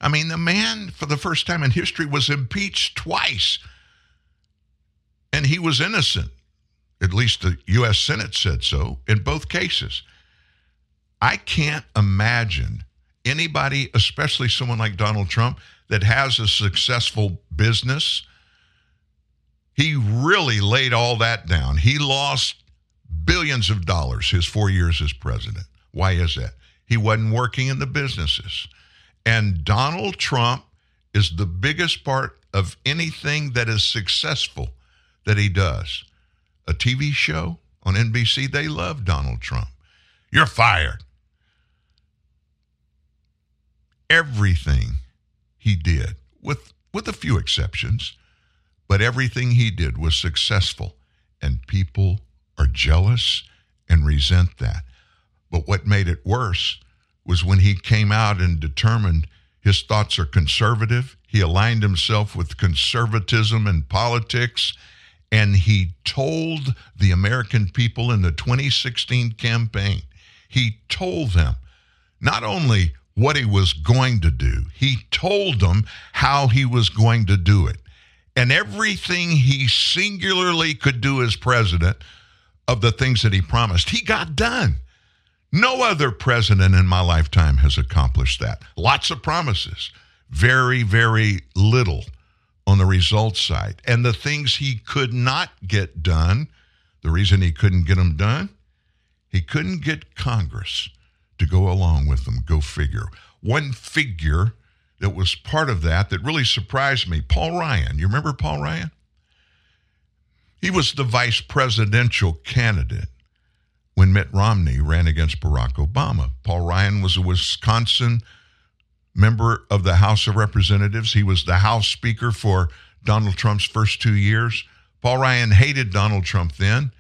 I mean, the man, for the first time in history, was impeached twice. And he was innocent. At least the U.S. Senate said so in both cases. I can't imagine anybody, especially someone like Donald Trump, that has a successful business. He really laid all that down. He lost billions of dollars his 4 years as president. Why is that? He wasn't working in the businesses. And Donald Trump is the biggest part of anything that is successful that he does. A TV show on NBC, they love Donald Trump. You're fired. Everything he did, with a few exceptions, but everything he did was successful, and people are jealous and resent that. But what made it worse was when he came out and determined his thoughts are conservative, he aligned himself with conservatism and politics, and he told the American people in the 2016 campaign, he told them not only what he was going to do, he told them how he was going to do it. And everything he singularly could do as president of the things that he promised, he got done. No other president in my lifetime has accomplished that. Lots of promises, very, very little on the results side. And the things he could not get done, the reason he couldn't get them done, he couldn't get Congress to go along with them. Go figure. One figure that was part of that really surprised me, Paul Ryan. You remember Paul Ryan? He was the vice presidential candidate when Mitt Romney ran against Barack Obama. Paul Ryan was a Wisconsin member of the House of Representatives. He was the House Speaker for Donald Trump's first 2 years. Paul Ryan hated Donald Trump then.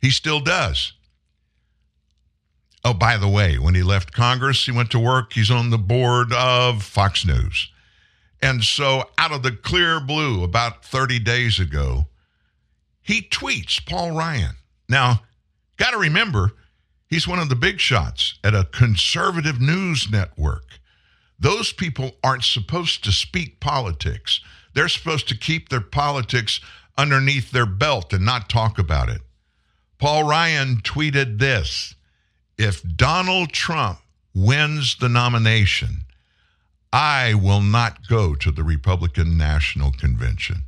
He still does. Oh, by the way, when he left Congress, he went to work. He's on the board of Fox News. And so out of the clear blue, about 30 days ago, he tweets Paul Ryan. Now, got to remember, he's one of the big shots at a conservative news network. Those people aren't supposed to speak politics. They're supposed to keep their politics underneath their belt and not talk about it. Paul Ryan tweeted this: if Donald Trump wins the nomination, I will not go to the Republican National Convention.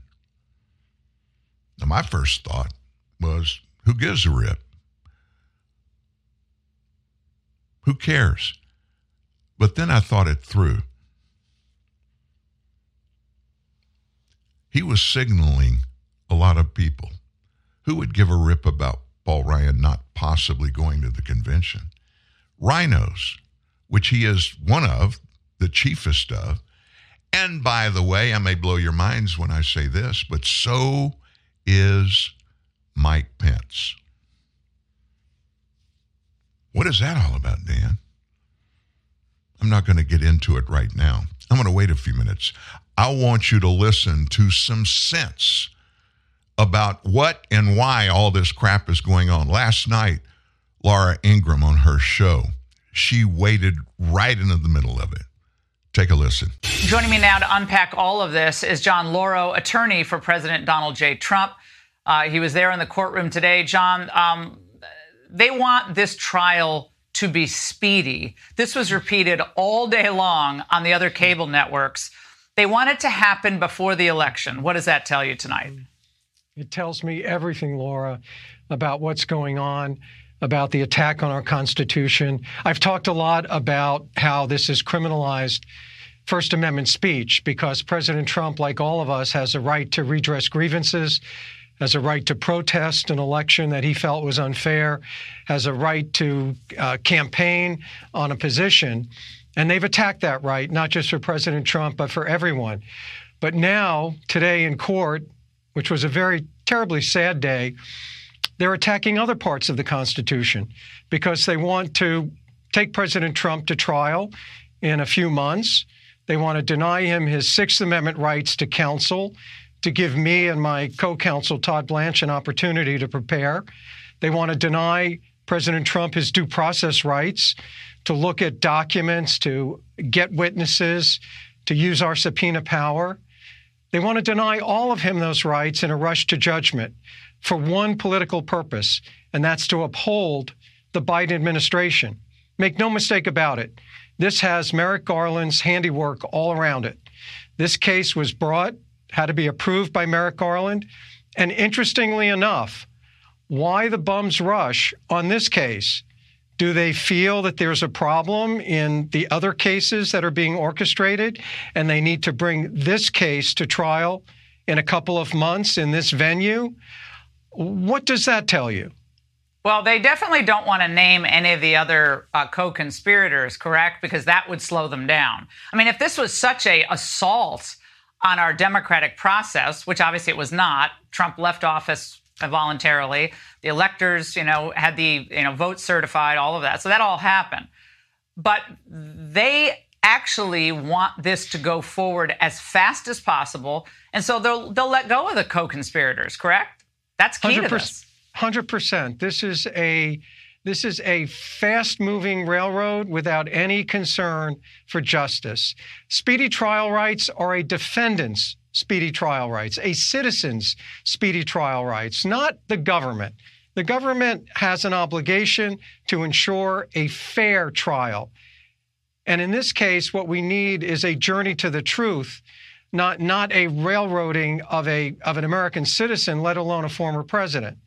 Now, my first thought was, who gives a rip? Who cares? But then I thought it through. He was signaling a lot of people. Who would give a rip about Paul Ryan not possibly going to the convention? Rhinos, which he is one of, the chiefest of. And by the way, I may blow your minds when I say this, but so is Mike Pence. What is that all about, Dan? I'm not going to get into it right now. I'm going to wait a few minutes. I want you to listen to some sense about what and why all this crap is going on. Last night, Laura Ingraham on her show, she waded right into the middle of it. Take a listen. Joining me now to unpack all of this is John Lauro, attorney for President Donald J. Trump. He was there in the courtroom today. John, they want this trial to be speedy. This was repeated all day long on the other cable networks. They want it to happen before the election. What does that tell you tonight? It tells me everything, Laura, about what's going on, about the attack on our Constitution. I've talked a lot about how this is criminalized First Amendment speech because President Trump, like all of us, has a right to redress grievances, has a right to protest an election that he felt was unfair, has a right to campaign on a position. And they've attacked that right, not just for President Trump, but for everyone. But now, today in court, which was a very terribly sad day, they're attacking other parts of the Constitution because they want to take President Trump to trial in a few months. They want to deny him his Sixth Amendment rights to counsel, to give me and my co-counsel, Todd Blanche, an opportunity to prepare. They want to deny President Trump his due process rights to look at documents, to get witnesses, to use our subpoena power. They want to deny all of him those rights in a rush to judgment for one political purpose, and that's to uphold the Biden administration. Make no mistake about it. This has Merrick Garland's handiwork all around it. This case was brought, had to be approved by Merrick Garland. And interestingly enough, why the bum's rush on this case? Do they feel that there's a problem in the other cases that are being orchestrated and they need to bring this case to trial in a couple of months in this venue? What does that tell you? Well, they definitely don't want to name any of the other co-conspirators, correct? Because that would slow them down. I mean, if this was such an assault on our democratic process, which obviously it was not, Trump left office voluntarily, the electors, had the vote certified, all of that. So that all happened. But they actually want this to go forward as fast as possible. And so they'll let go of the co-conspirators, correct? That's key to this. 100%. This is a fast-moving railroad without any concern for justice. Speedy trial rights are a defendant's speedy trial rights, a citizen's speedy trial rights, not the government. The government has an obligation to ensure a fair trial. And in this case, what we need is a journey to the truth, not a railroading of an American citizen, let alone a former president.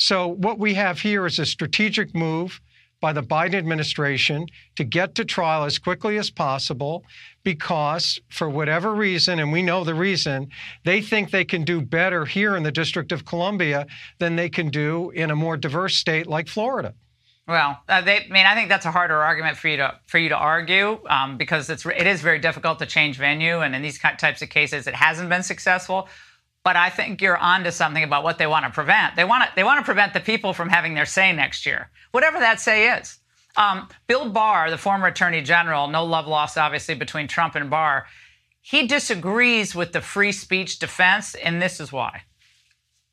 So what we have here is a strategic move by the Biden administration to get to trial as quickly as possible because, for whatever reason, and we know the reason, they think they can do better here in the District of Columbia than they can do in a more diverse state like Florida. Well, I think that's a harder argument for you to argue because it is very difficult to change venue, and in these types of cases, it hasn't been successful. But I think you're onto something about what they want to prevent. They want to prevent the people from having their say next year, whatever that say is. Bill Barr, the former attorney general, no love lost, obviously, between Trump and Barr. He disagrees with the free speech defense, and this is why.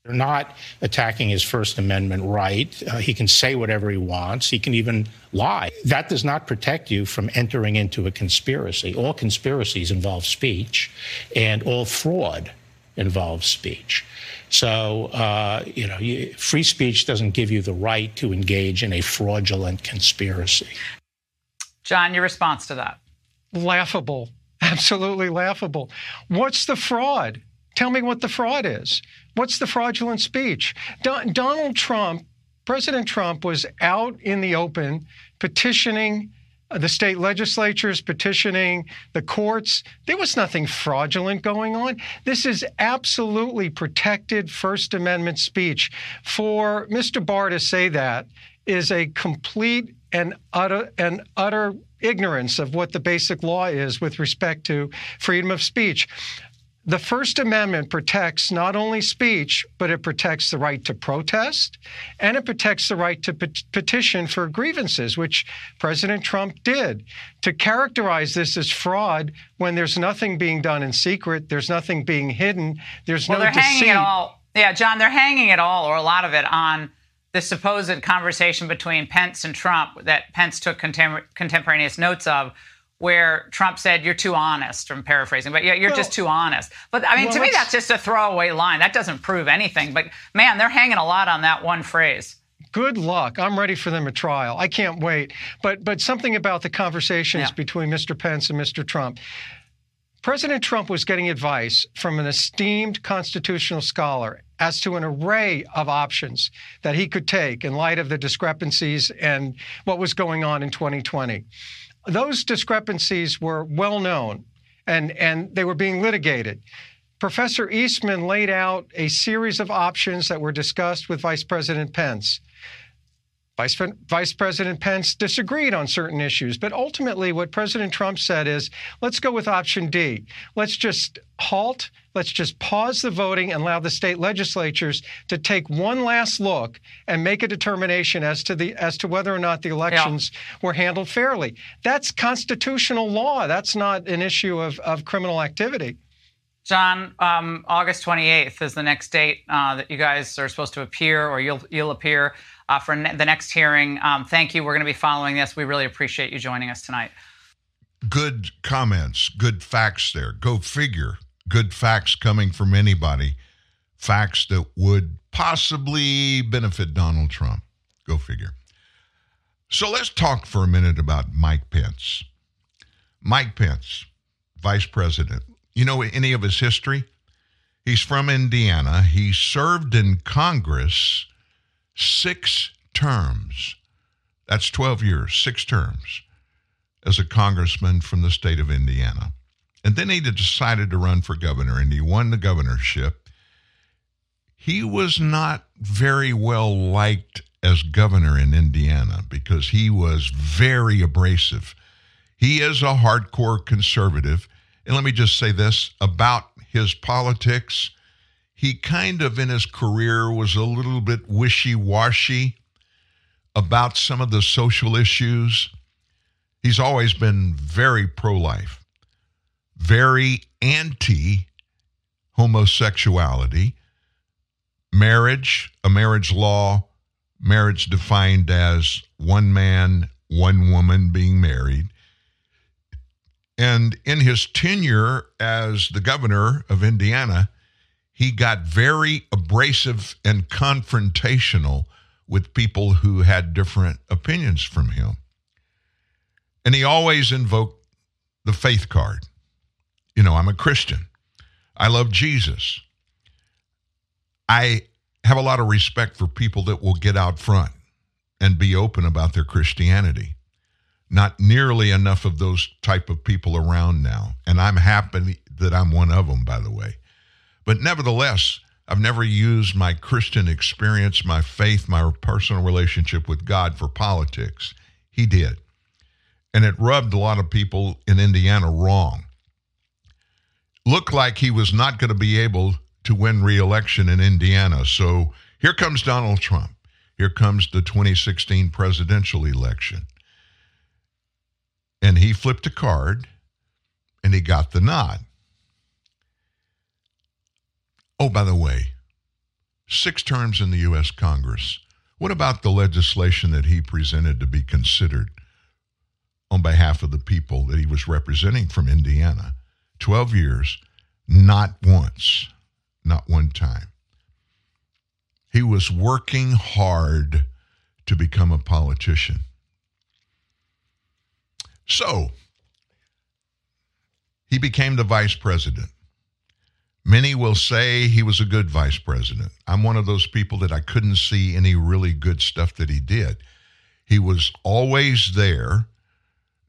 They're not attacking his First Amendment right. He can say whatever he wants. He can even lie. That does not protect you from entering into a conspiracy. All conspiracies involve speech, and all fraud involves speech. So, free speech doesn't give you the right to engage in a fraudulent conspiracy. John, your response to that? Laughable. Absolutely laughable. What's the fraud? Tell me what the fraud is. What's the fraudulent speech? Donald Trump, President Trump, was out in the open petitioning the state legislatures, petitioning the courts. There was nothing fraudulent going on. This is absolutely protected First Amendment speech. For Mr. Barr to say that is a complete and utter ignorance of what the basic law is with respect to freedom of speech. The First Amendment protects not only speech, but it protects the right to protest, and it protects the right to petition for grievances, which President Trump did. To characterize this as fraud when there's nothing being done in secret, there's nothing being hidden, there's no deceit. Hanging it all. Yeah, John, they're hanging it all, or a lot of it, on the supposed conversation between Pence and Trump that Pence took contemporaneous notes of, where Trump said, "You're too honest," I'm paraphrasing, but yeah, you're just too honest. But I mean, to me, that's just a throwaway line. That doesn't prove anything. But man, they're hanging a lot on that one phrase. Good luck. I'm ready for them at trial. I can't wait. But something about the conversations between Mr. Pence and Mr. Trump. President Trump was getting advice from an esteemed constitutional scholar as to an array of options that he could take in light of the discrepancies and what was going on in 2020. Those discrepancies were well known, and they were being litigated. Professor Eastman laid out a series of options that were discussed with Vice President Pence. Vice President Pence disagreed on certain issues, but ultimately what President Trump said is, let's go with option D. Let's just halt, let's just pause the voting and allow the state legislatures to take one last look and make a determination as to whether or not the elections were handled fairly. That's constitutional law. That's not an issue of criminal activity. John, August 28th is the next date that you guys are supposed to appear, or you'll appear for the next hearing. Thank you. We're going to be following this. We really appreciate you joining us tonight. Good comments, good facts there. Go figure. Good facts coming from anybody. Facts that would possibly benefit Donald Trump. Go figure. So let's talk for a minute about Mike Pence. Mike Pence, Vice President. You know any of his history? He's from Indiana. He served in Congress 6 terms. That's 12 years, 6 terms as a congressman from the state of Indiana. And then he decided to run for governor, and he won the governorship. He was not very well liked as governor in Indiana because he was very abrasive. He is a hardcore conservative. And let me just say this about his politics. He kind of, in his career, was a little bit wishy-washy about some of the social issues. He's always been very pro-life, very anti-homosexuality, marriage, a marriage law, marriage defined as one man, one woman being married. And in his tenure as the governor of Indiana, he got very abrasive and confrontational with people who had different opinions from him. And he always invoked the faith card. You know, I'm a Christian. I love Jesus. I have a lot of respect for people that will get out front and be open about their Christianity. Not nearly enough of those type of people around now. And I'm happy that I'm one of them, by the way. But nevertheless, I've never used my Christian experience, my faith, my personal relationship with God for politics. He did. And it rubbed a lot of people in Indiana wrong. Looked like he was not going to be able to win re-election in Indiana. So here comes Donald Trump. Here comes the 2016 presidential election. And he flipped a card, and he got the nod. Oh, by the way, 6 terms in the U.S. Congress. What about the legislation that he presented to be considered on behalf of the people that he was representing from Indiana? 12 years, not once, not one time. He was working hard to become a politician. So, he became the vice president. Many will say he was a good vice president. I'm one of those people that I couldn't see any really good stuff that he did. He was always there.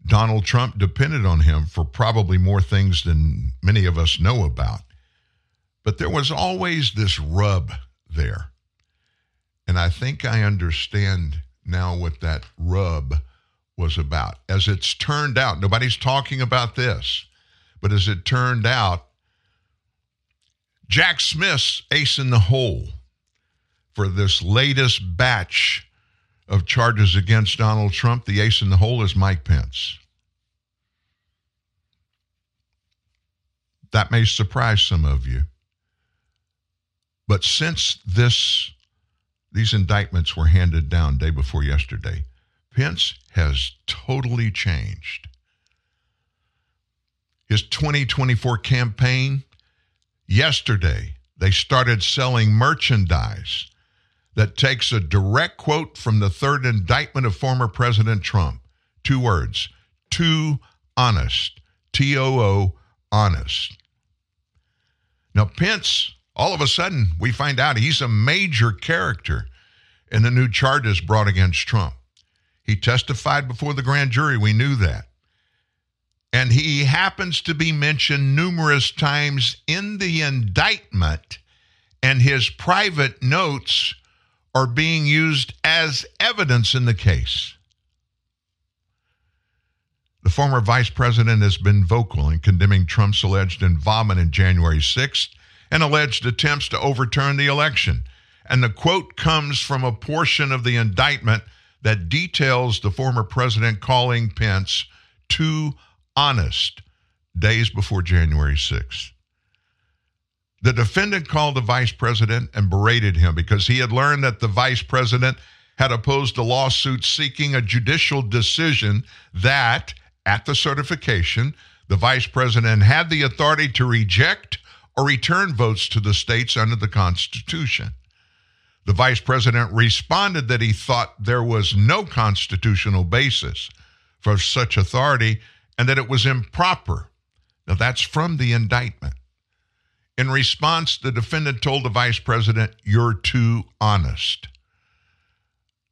Donald Trump depended on him for probably more things than many of us know about. But there was always this rub there. And I think I understand now what that rub was about. As it's turned out, nobody's talking about this, but as it turned out, Jack Smith's ace in the hole for this latest batch of charges against Donald Trump. The ace in the hole is Mike Pence. That may surprise some of you, but since these indictments were handed down day before yesterday, Pence has totally changed. His 2024 campaign, yesterday, they started selling merchandise that takes a direct quote from the third indictment of former President Trump. 2 words, too honest, T-O-O, honest. Now, Pence, all of a sudden, we find out he's a major character in the new charges brought against Trump. He testified before the grand jury. We knew that. And he happens to be mentioned numerous times in the indictment, and his private notes are being used as evidence in the case. The former vice president has been vocal in condemning Trump's alleged involvement in January 6th and alleged attempts to overturn the election. And the quote comes from a portion of the indictment that details the former president calling Pence too honest days before January 6th. The defendant called the vice president and berated him because he had learned that the vice president had opposed a lawsuit seeking a judicial decision that, at the certification, the vice president had the authority to reject or return votes to the states under the Constitution. The vice president responded that he thought there was no constitutional basis for such authority and that it was improper. Now, that's from the indictment. In response, the defendant told the vice president, "You're too honest."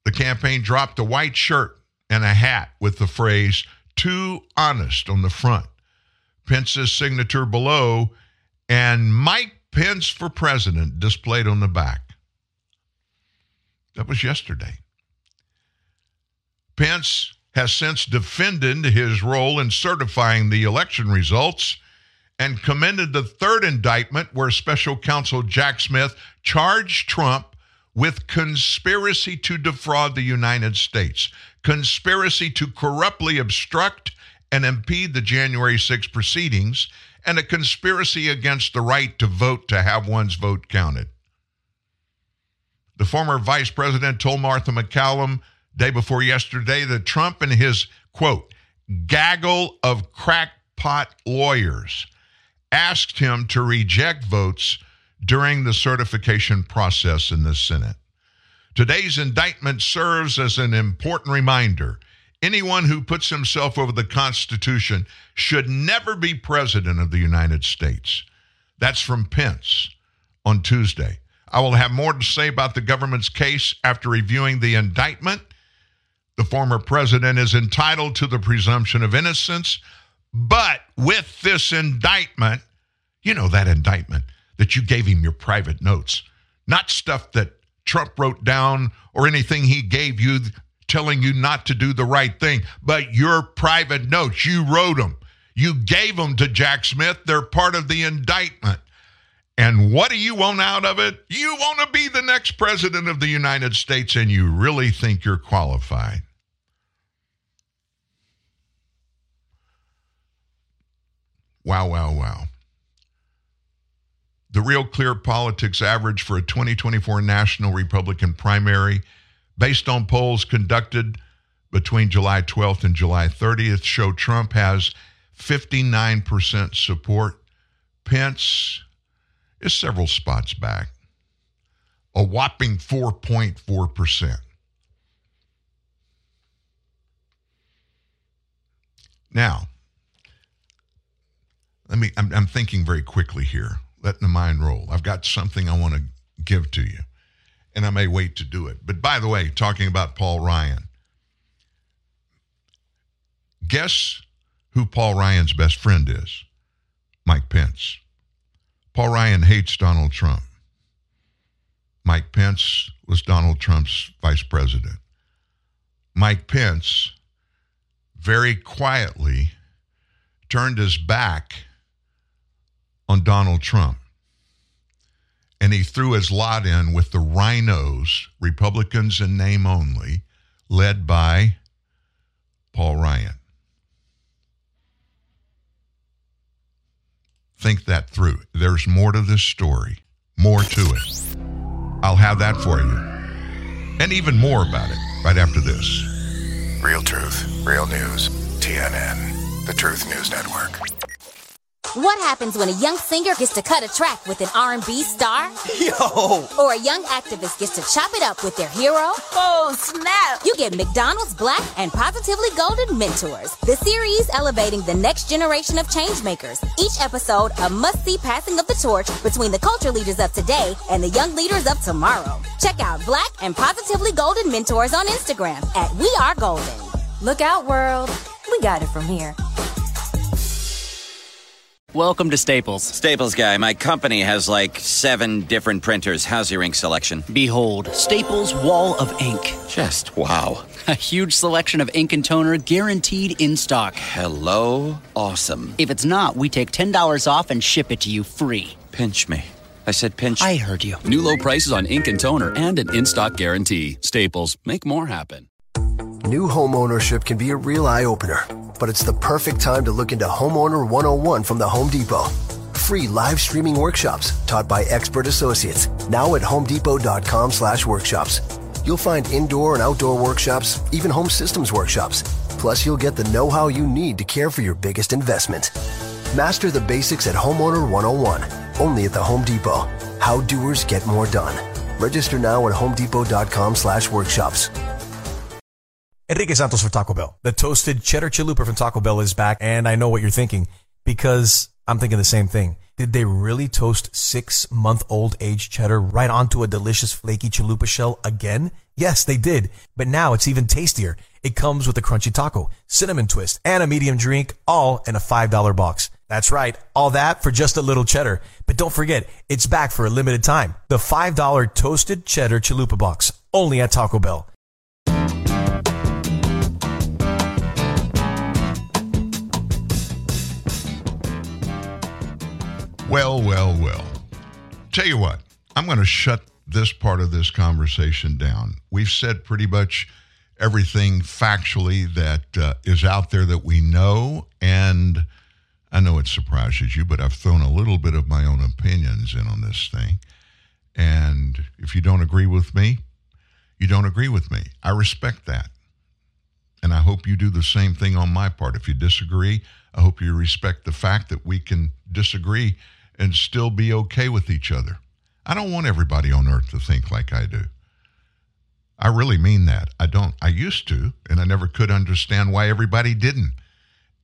The campaign dropped a white shirt and a hat with the phrase, "too honest" on the front, Pence's signature below, and "Mike Pence for President" displayed on the back. That was yesterday. Pence has since defended his role in certifying the election results and commended the third indictment where special counsel Jack Smith charged Trump with conspiracy to defraud the United States, conspiracy to corruptly obstruct and impede the January 6 proceedings, and a conspiracy against the right to vote to have one's vote counted. The former vice president told Martha McCallum day before yesterday that Trump and his, quote, gaggle of crackpot lawyers asked him to reject votes during the certification process in the Senate. Today's indictment serves as an important reminder. Anyone who puts himself over the Constitution should never be president of the United States. That's from Pence on Tuesday. I will have more to say about the government's case after reviewing the indictment. The former president is entitled to the presumption of innocence, but with this indictment, you know that indictment, that you gave him your private notes, not stuff that Trump wrote down or anything he gave you telling you not to do the right thing, but your private notes. You wrote them. You gave them to Jack Smith. They're part of the indictment. And what do you want out of it? You want to be the next president of the United States, and you really think you're qualified. Wow, wow, wow. The Real Clear Politics average for a 2024 national Republican primary, based on polls conducted between July 12th and July 30th, show Trump has 59% support. Pence is several spots back, a whopping 4.4%. Now, I'm thinking very quickly here. Letting the mind roll. I've got something I want to give to you, and I may wait to do it. But by the way, talking about Paul Ryan, guess who Paul Ryan's best friend is? Mike Pence. Paul Ryan hates Donald Trump. Mike Pence was Donald Trump's vice president. Mike Pence very quietly turned his back on Donald Trump, and he threw his lot in with the RINOs, Republicans in name only, led by Paul Ryan. Think that through. There's more to this story, more to it. I'll have that for you, and even more about it right after this. Real Truth, Real News, TNN, The Truth News Network. What happens when a young singer gets to cut a track with an R&B star? Yo! Or a young activist gets to chop it up with their hero? Oh, snap! You get McDonald's Black and Positively Golden Mentors, the series elevating the next generation of changemakers. Each episode, a must-see passing of the torch between the culture leaders of today and the young leaders of tomorrow. Check out Black and Positively Golden Mentors on Instagram at We Are Golden. Look out, world. We got it from here. Welcome to Staples. Staples guy, my company has like 7 different printers. How's your ink selection? Behold, Staples Wall of Ink. Just wow. A huge selection of ink and toner guaranteed in stock. Hello, awesome. If it's not, we take $10 off and ship it to you free. Pinch me. I said pinch. I heard you. New low prices on ink and toner and an in-stock guarantee. Staples, make more happen. New home ownership can be a real eye-opener, but it's the perfect time to look into Homeowner 101 from the Home Depot. Free live streaming workshops taught by expert associates, now at homedepot.com/workshops. You'll find indoor and outdoor workshops, even home systems workshops. Plus, you'll get the know-how you need to care for your biggest investment. Master the basics at Homeowner 101, only at the Home Depot. How doers get more done. Register now at homedepot.com/workshops. Enrique Santos for Taco Bell. The toasted cheddar chalupa from Taco Bell is back, and I know what you're thinking, because I'm thinking the same thing. Did they really toast 6-month-old aged cheddar right onto a delicious flaky chalupa shell again? Yes, they did, but now it's even tastier. It comes with a crunchy taco, cinnamon twist, and a medium drink, all in a $5 box. That's right, all that for just a little cheddar. But don't forget, it's back for a limited time. The $5 toasted cheddar chalupa box, only at Taco Bell. Well, well, well. Tell you what, I'm going to shut this part of this conversation down. We've said pretty much everything factually that is out there that we know, and I know it surprises you, but I've thrown a little bit of my own opinions in on this thing. And if you don't agree with me, you don't agree with me. I respect that. And I hope you do the same thing on my part. If you disagree, I hope you respect the fact that we can disagree and still be okay with each other. I don't want everybody on earth to think like I do. I really mean that. I used to, and I never could understand why everybody didn't.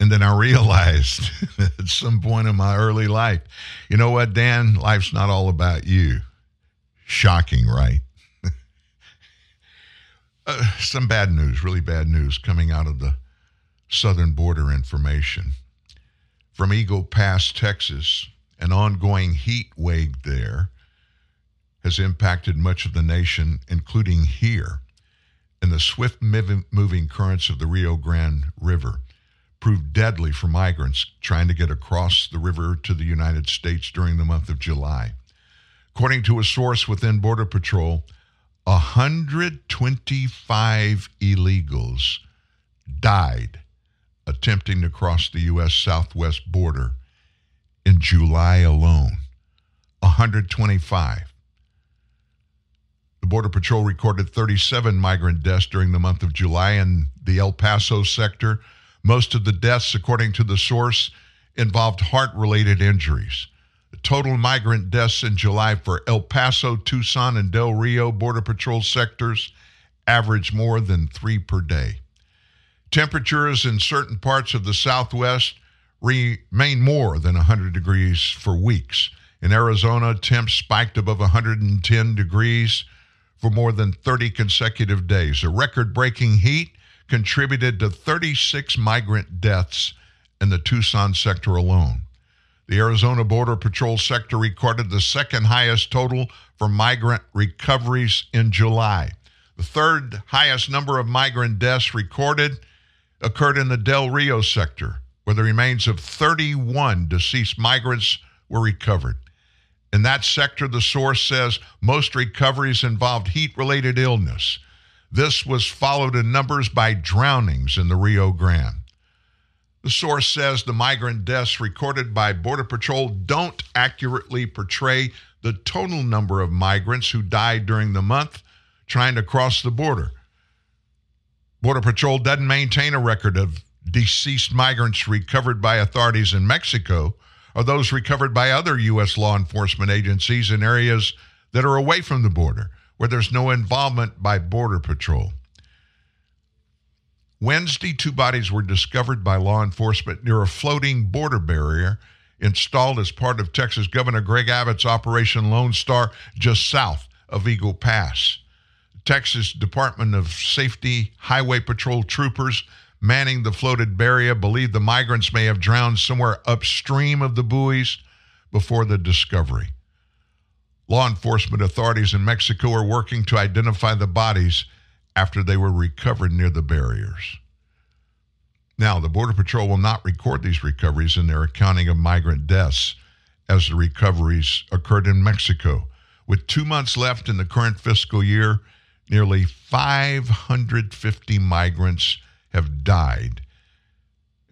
And then I realized at some point in my early life, you know what, Dan, life's not all about you. Shocking, right? Some bad news, really bad news coming out of the southern border information. From Eagle Pass, Texas, an ongoing heat wave there has impacted much of the nation, including here. And the swift moving currents of the Rio Grande River proved deadly for migrants trying to get across the river to the United States during the month of July. According to a source within Border Patrol, 125 illegals died attempting to cross the U.S. southwest border in July alone. 125. The Border Patrol recorded 37 migrant deaths during the month of July in the El Paso sector. Most of the deaths, according to the source, involved heart-related injuries. The total migrant deaths in July for El Paso, Tucson, and Del Rio Border Patrol sectors averaged more than 3 per day. Temperatures in certain parts of the Southwest remain more than 100 degrees for weeks. In Arizona, temps spiked above 110 degrees for more than 30 consecutive days. The record-breaking heat contributed to 36 migrant deaths in the Tucson sector alone. The Arizona Border Patrol sector recorded the second highest total for migrant recoveries in July. The third highest number of migrant deaths recorded occurred in the Del Rio sector, where the remains of 31 deceased migrants were recovered. In that sector, the source says most recoveries involved heat-related illness. This was followed in numbers by drownings in the Rio Grande. The source says the migrant deaths recorded by Border Patrol don't accurately portray the total number of migrants who died during the month trying to cross the border. Border Patrol doesn't maintain a record of deceased migrants recovered by authorities in Mexico or those recovered by other U.S. law enforcement agencies in areas that are away from the border, where there's no involvement by Border Patrol. Wednesday, 2 bodies were discovered by law enforcement near a floating border barrier installed as part of Texas Governor Greg Abbott's Operation Lone Star just south of Eagle Pass. Texas Department of Safety Highway Patrol troopers manning the floated barrier believed the migrants may have drowned somewhere upstream of the buoys before the discovery. Law enforcement authorities in Mexico are working to identify the bodies after they were recovered near the barriers. Now, the Border Patrol will not record these recoveries in their accounting of migrant deaths, as the recoveries occurred in Mexico. With 2 months left in the current fiscal year, nearly 550 migrants have died.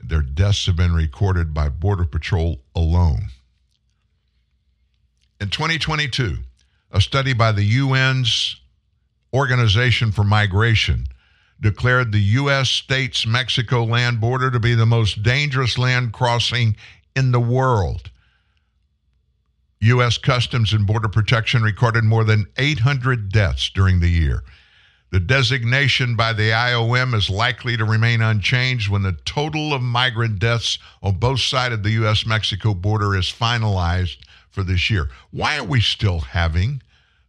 Their deaths have been recorded by Border Patrol alone. In 2022, a study by the UN's Organization for Migration declared the U.S. states Mexico land border to be the most dangerous land crossing in the world. U.S. Customs and Border Protection recorded more than 800 deaths during the year. The designation by the IOM is likely to remain unchanged when the total of migrant deaths on both sides of the U.S.-Mexico border is finalized for this year. Why are we still having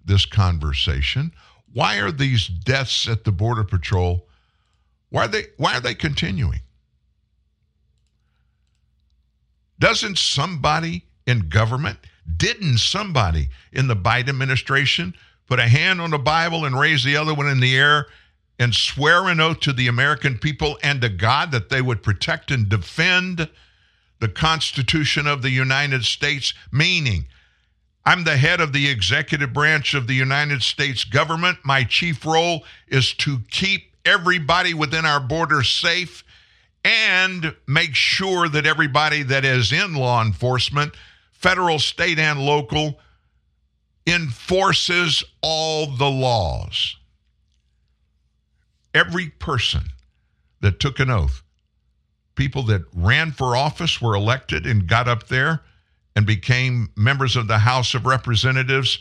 this conversation? Why are these deaths at the Border Patrol, why are they continuing? Didn't somebody in the Biden administration put a hand on the Bible and raise the other one in the air and swear an oath to the American people and to God that they would protect and defend the Constitution of the United States, meaning I'm the head of the executive branch of the United States government. My chief role is to keep everybody within our border safe and make sure that everybody that is in law enforcement, federal, state, and local, enforces all the laws. Every person that took an oath, people that ran for office, were elected and got up there and became members of the House of Representatives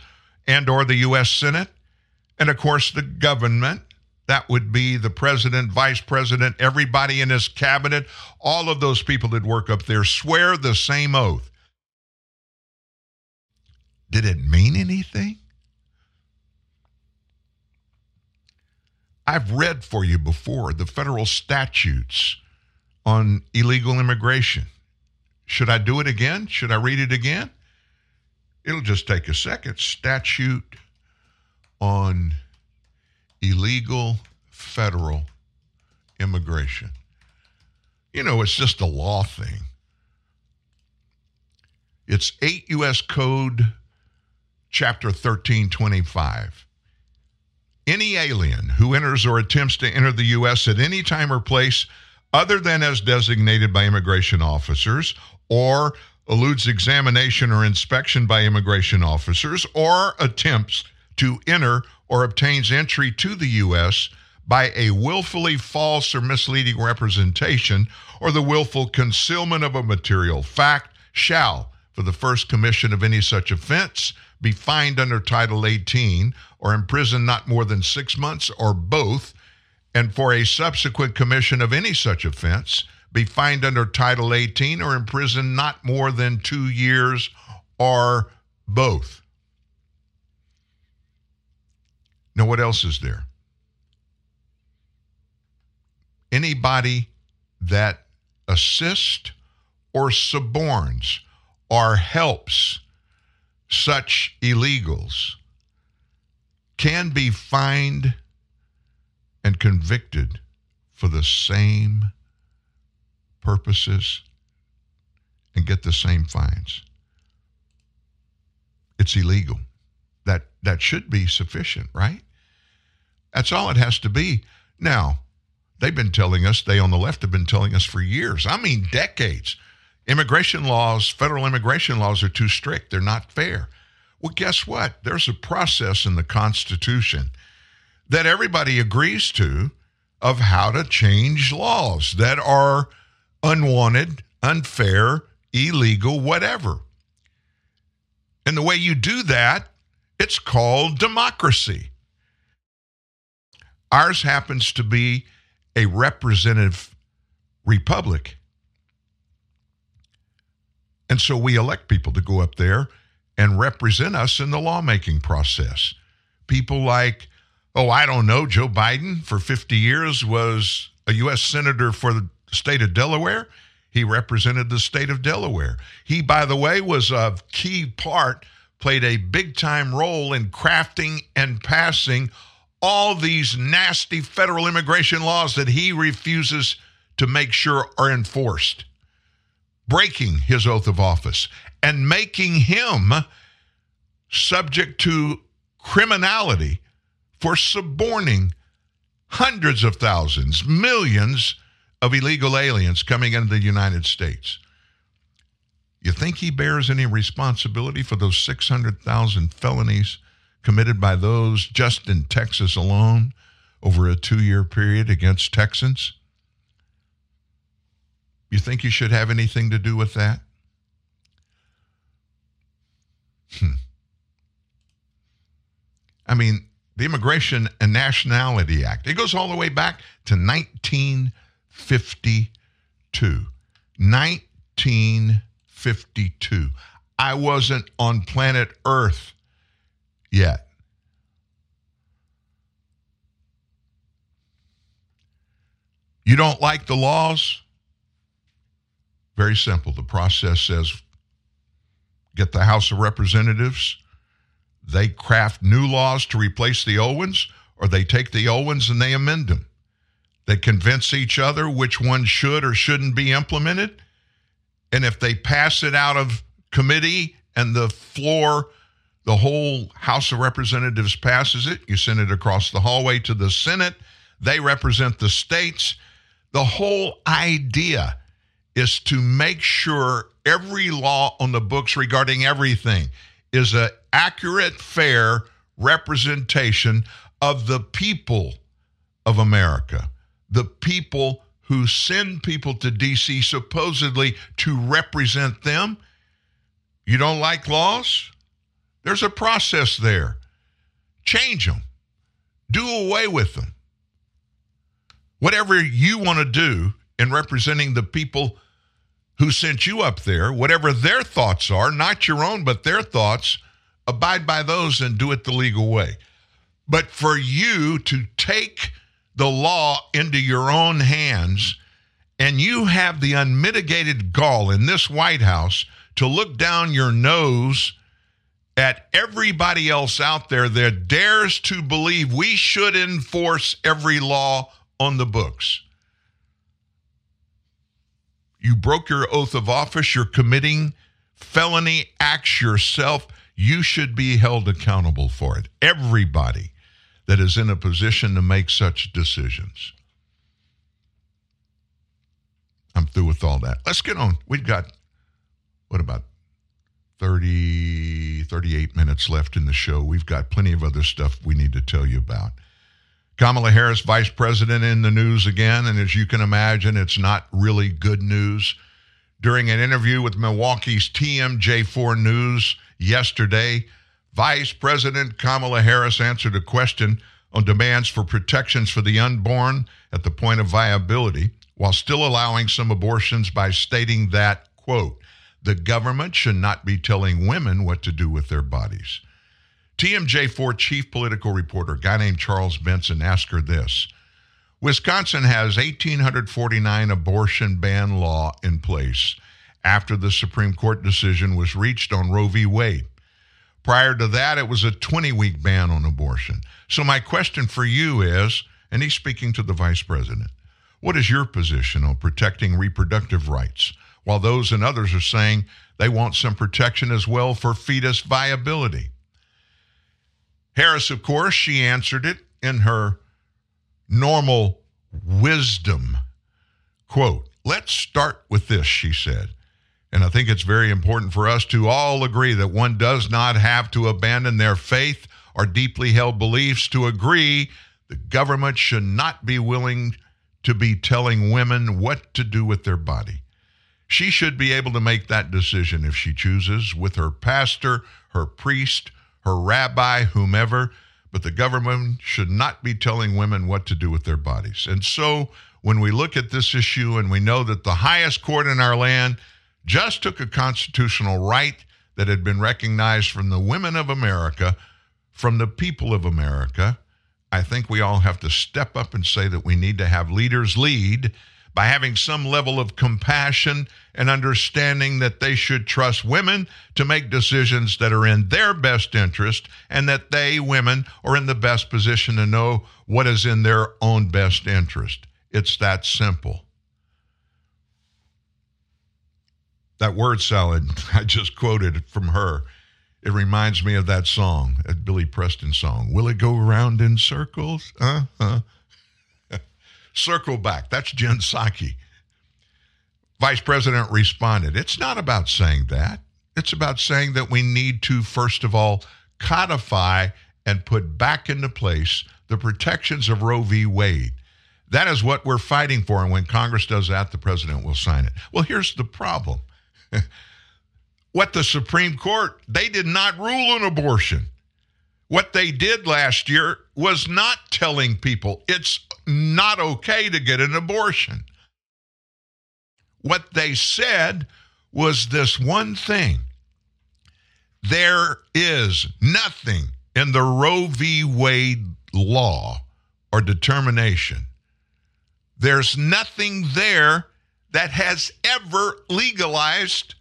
and or the U.S. Senate, and, of course, the government. That would be the president, vice president, everybody in his cabinet, all of those people that work up there swear the same oath. Did it mean anything? I've read for you before the federal statutes on illegal immigration. Should I do it again? Should I read it again? It'll just take a second. Statute on illegal federal immigration. You know, it's just a law thing. It's 8 U.S. Code Chapter 1325. Any alien who enters or attempts to enter the U.S. at any time or place other than as designated by immigration officers, or eludes examination or inspection by immigration officers, or attempts to enter or obtains entry to the U.S. by a willfully false or misleading representation or the willful concealment of a material fact, shall, for the first commission of any such offense, be fined under Title 18 or imprisoned not more than 6 months or both, and for a subsequent commission of any such offense, be fined under Title 18 or imprisoned not more than 2 years or both. Now, what else is there? Anybody that assists or suborns or helps such illegals can be fined and convicted for the same purposes and get the same fines. It's illegal. That should be sufficient, right? That's all it has to be. Now, they've been telling us, they on the left have been telling us for years, I mean decades, immigration laws, federal immigration laws are too strict. They're not fair. Well, guess what? There's a process in the Constitution that everybody agrees to of how to change laws that are unwanted, unfair, illegal, whatever. And the way you do that, it's called democracy. Ours happens to be a representative republic. And so we elect people to go up there and represent us in the lawmaking process. People like, Joe Biden for 50 years was a U.S. senator for the state of Delaware. He represented the state of Delaware. He, by the way, was a key part, played a big-time role in crafting and passing all these nasty federal immigration laws that he refuses to make sure are enforced, breaking his oath of office and making him subject to criminality for suborning hundreds of thousands, millions of illegal aliens coming into the United States. You think he bears any responsibility for those 600,000 felonies committed by those just in Texas alone over a 2-year period against Texans? You think he should have anything to do with that? I mean, the Immigration and Nationality Act, it goes all the way back to 1952. 1952. I wasn't on planet Earth yet. You don't like the laws? Very simple. The process says get the House of Representatives. They craft new laws to replace the old ones, or they take the old ones and they amend them. They convince each other which one should or shouldn't be implemented. And if they pass it out of committee and the floor, the whole House of Representatives passes it, you send it across the hallway to the Senate. They represent the states. The whole idea is to make sure every law on the books regarding everything is an accurate, fair representation of the people of America, the people who send people to D.C. supposedly to represent them. You don't like laws? There's a process there. Change them. Do away with them. Whatever you want to do in representing the people who sent you up there, whatever their thoughts are, not your own, but their thoughts, abide by those and do it the legal way. But for you to take the law into your own hands, and you have the unmitigated gall in this White House to look down your nose at everybody else out there that dares to believe we should enforce every law on the books. You broke your oath of office. You're committing felony acts yourself. You should be held accountable for it. Everybody that is in a position to make such decisions. I'm through with all that. Let's get on. We've got, what, about 38 minutes left in the show. We've got plenty of other stuff we need to tell you about. Kamala Harris, vice president, in the news again, and as you can imagine, it's not really good news. During an interview with Milwaukee's TMJ4 News yesterday, Vice President Kamala Harris answered a question on demands for protections for the unborn at the point of viability, while still allowing some abortions, by stating that, quote, the government should not be telling women what to do with their bodies. TMJ4 chief political reporter, a guy named Charles Benson, asked her this. Wisconsin has 1,849 abortion ban law in place after the Supreme Court decision was reached on Roe v. Wade. Prior to that, it was a 20-week ban on abortion. So my question for you is, and he's speaking to the vice president, what is your position on protecting reproductive rights, while those and others are saying they want some protection as well for fetus viability? Harris, of course, she answered it in her normal wisdom. Quote, let's start with this, she said. And I think it's very important for us to all agree that one does not have to abandon their faith or deeply held beliefs to agree the government should not be willing to be telling women what to do with their body. She should be able to make that decision if she chooses, with her pastor, her priest, her rabbi, whomever, but the government should not be telling women what to do with their bodies. And so when we look at this issue, and we know that the highest court in our land just took a constitutional right that had been recognized from the women of America, from the people of America, I think we all have to step up and say that we need to have leaders lead by having some level of compassion and understanding that they should trust women to make decisions that are in their best interest, and that they, women, are in the best position to know what is in their own best interest. It's that simple. That word salad I just quoted from her, it reminds me of that song, a Billy Preston song. Will it go round in circles? Circle back. That's Jen Psaki. Vice President responded, it's not about saying that. It's about saying that we need to, first of all, codify and put back into place the protections of Roe v. Wade. That is what we're fighting for, and when Congress does that, the president will sign it. Well, here's the problem. What the Supreme Court, they did not rule on abortion. What they did last year was not telling people it's not okay to get an abortion. What they said was this one thing. There is nothing in the Roe v. Wade law or determination. There's nothing there that has ever legalized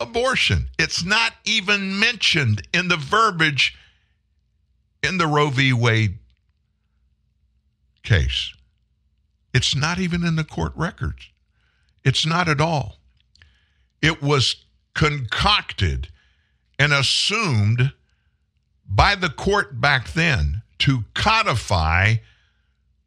abortion. It's not even mentioned in the verbiage in the Roe v. Wade case. It's not even in the court records. It's not at all. It was concocted and assumed by the court back then to codify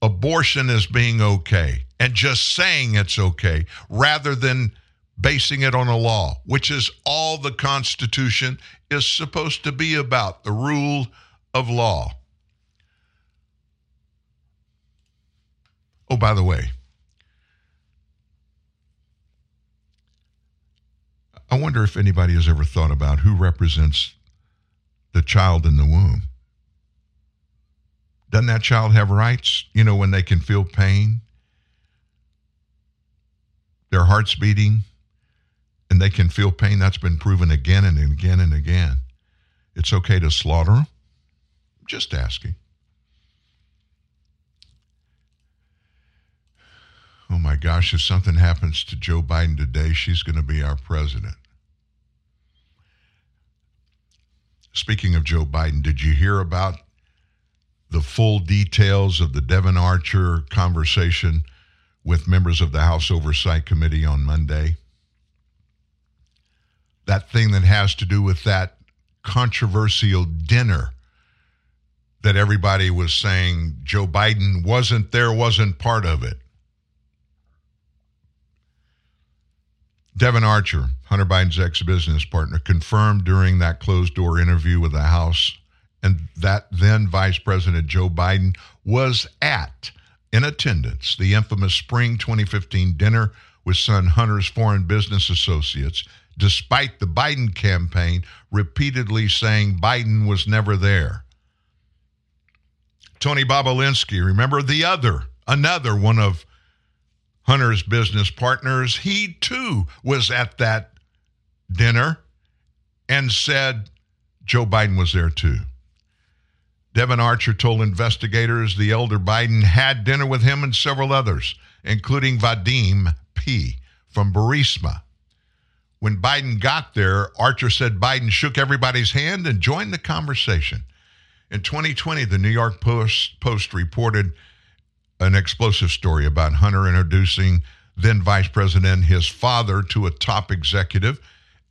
abortion as being okay and just saying it's okay rather than basing it on a law, which is all the Constitution is supposed to be about, the rule of law. Oh, by the way, I wonder if anybody has ever thought about who represents the child in the womb. Doesn't that child have rights? You know, when they can feel pain, their heart's beating, and they can feel pain. That's been proven again and again and again. It's okay to slaughter them. Just asking. Oh my gosh, if something happens to Joe Biden today, she's going to be our president. Speaking of Joe Biden, did you hear about the full details of the Devon Archer conversation with members of the House Oversight Committee on Monday? That thing that has to do with that controversial dinner that everybody was saying Joe Biden wasn't there, wasn't part of it. Devon Archer, Hunter Biden's ex-business partner, confirmed during that closed-door interview with the House and that then Vice President Joe Biden was in attendance, the infamous spring 2015 dinner with son Hunter's foreign business associates, despite the Biden campaign repeatedly saying Biden was never there. Tony Bobolinsky, remember another one of Hunter's business partners, he too was at that dinner and said Joe Biden was there too. Devon Archer told investigators the elder Biden had dinner with him and several others, including Vadim P. from Burisma. When Biden got there, Archer said Biden shook everybody's hand and joined the conversation. In 2020, the New York Post reported an explosive story about Hunter introducing then-Vice President, his father, to a top executive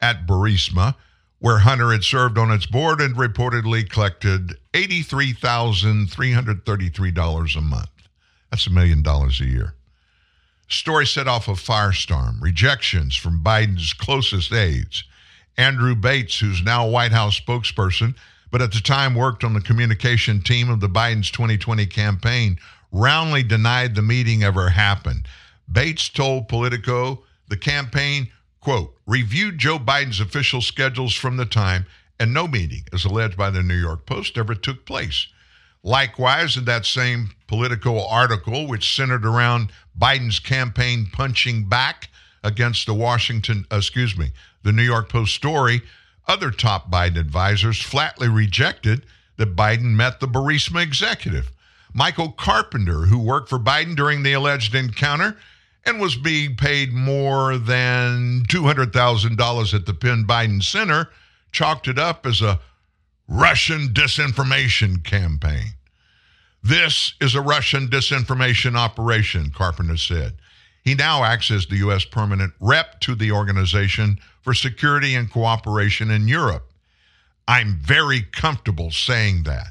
at Burisma, where Hunter had served on its board and reportedly collected $83,333 a month. That's $1 million a year. Story set off a firestorm, rejections from Biden's closest aides. Andrew Bates, who's now White House spokesperson, but at the time worked on the communication team of the Biden's 2020 campaign, roundly denied the meeting ever happened. Bates told Politico the campaign, quote, reviewed Joe Biden's official schedules from the time, and no meeting, as alleged by the New York Post, ever took place. Likewise, in that same Politico article, which centered around Biden's campaign punching back against the New York Post story, other top Biden advisors flatly rejected that Biden met the Burisma executive. Michael Carpenter, who worked for Biden during the alleged encounter and was being paid more than $200,000 at the Penn Biden Center, chalked it up as a Russian disinformation campaign. This is a Russian disinformation operation, Carpenter said. He now acts as the U.S. permanent rep to the Organization for Security and Cooperation in Europe. I'm very comfortable saying that.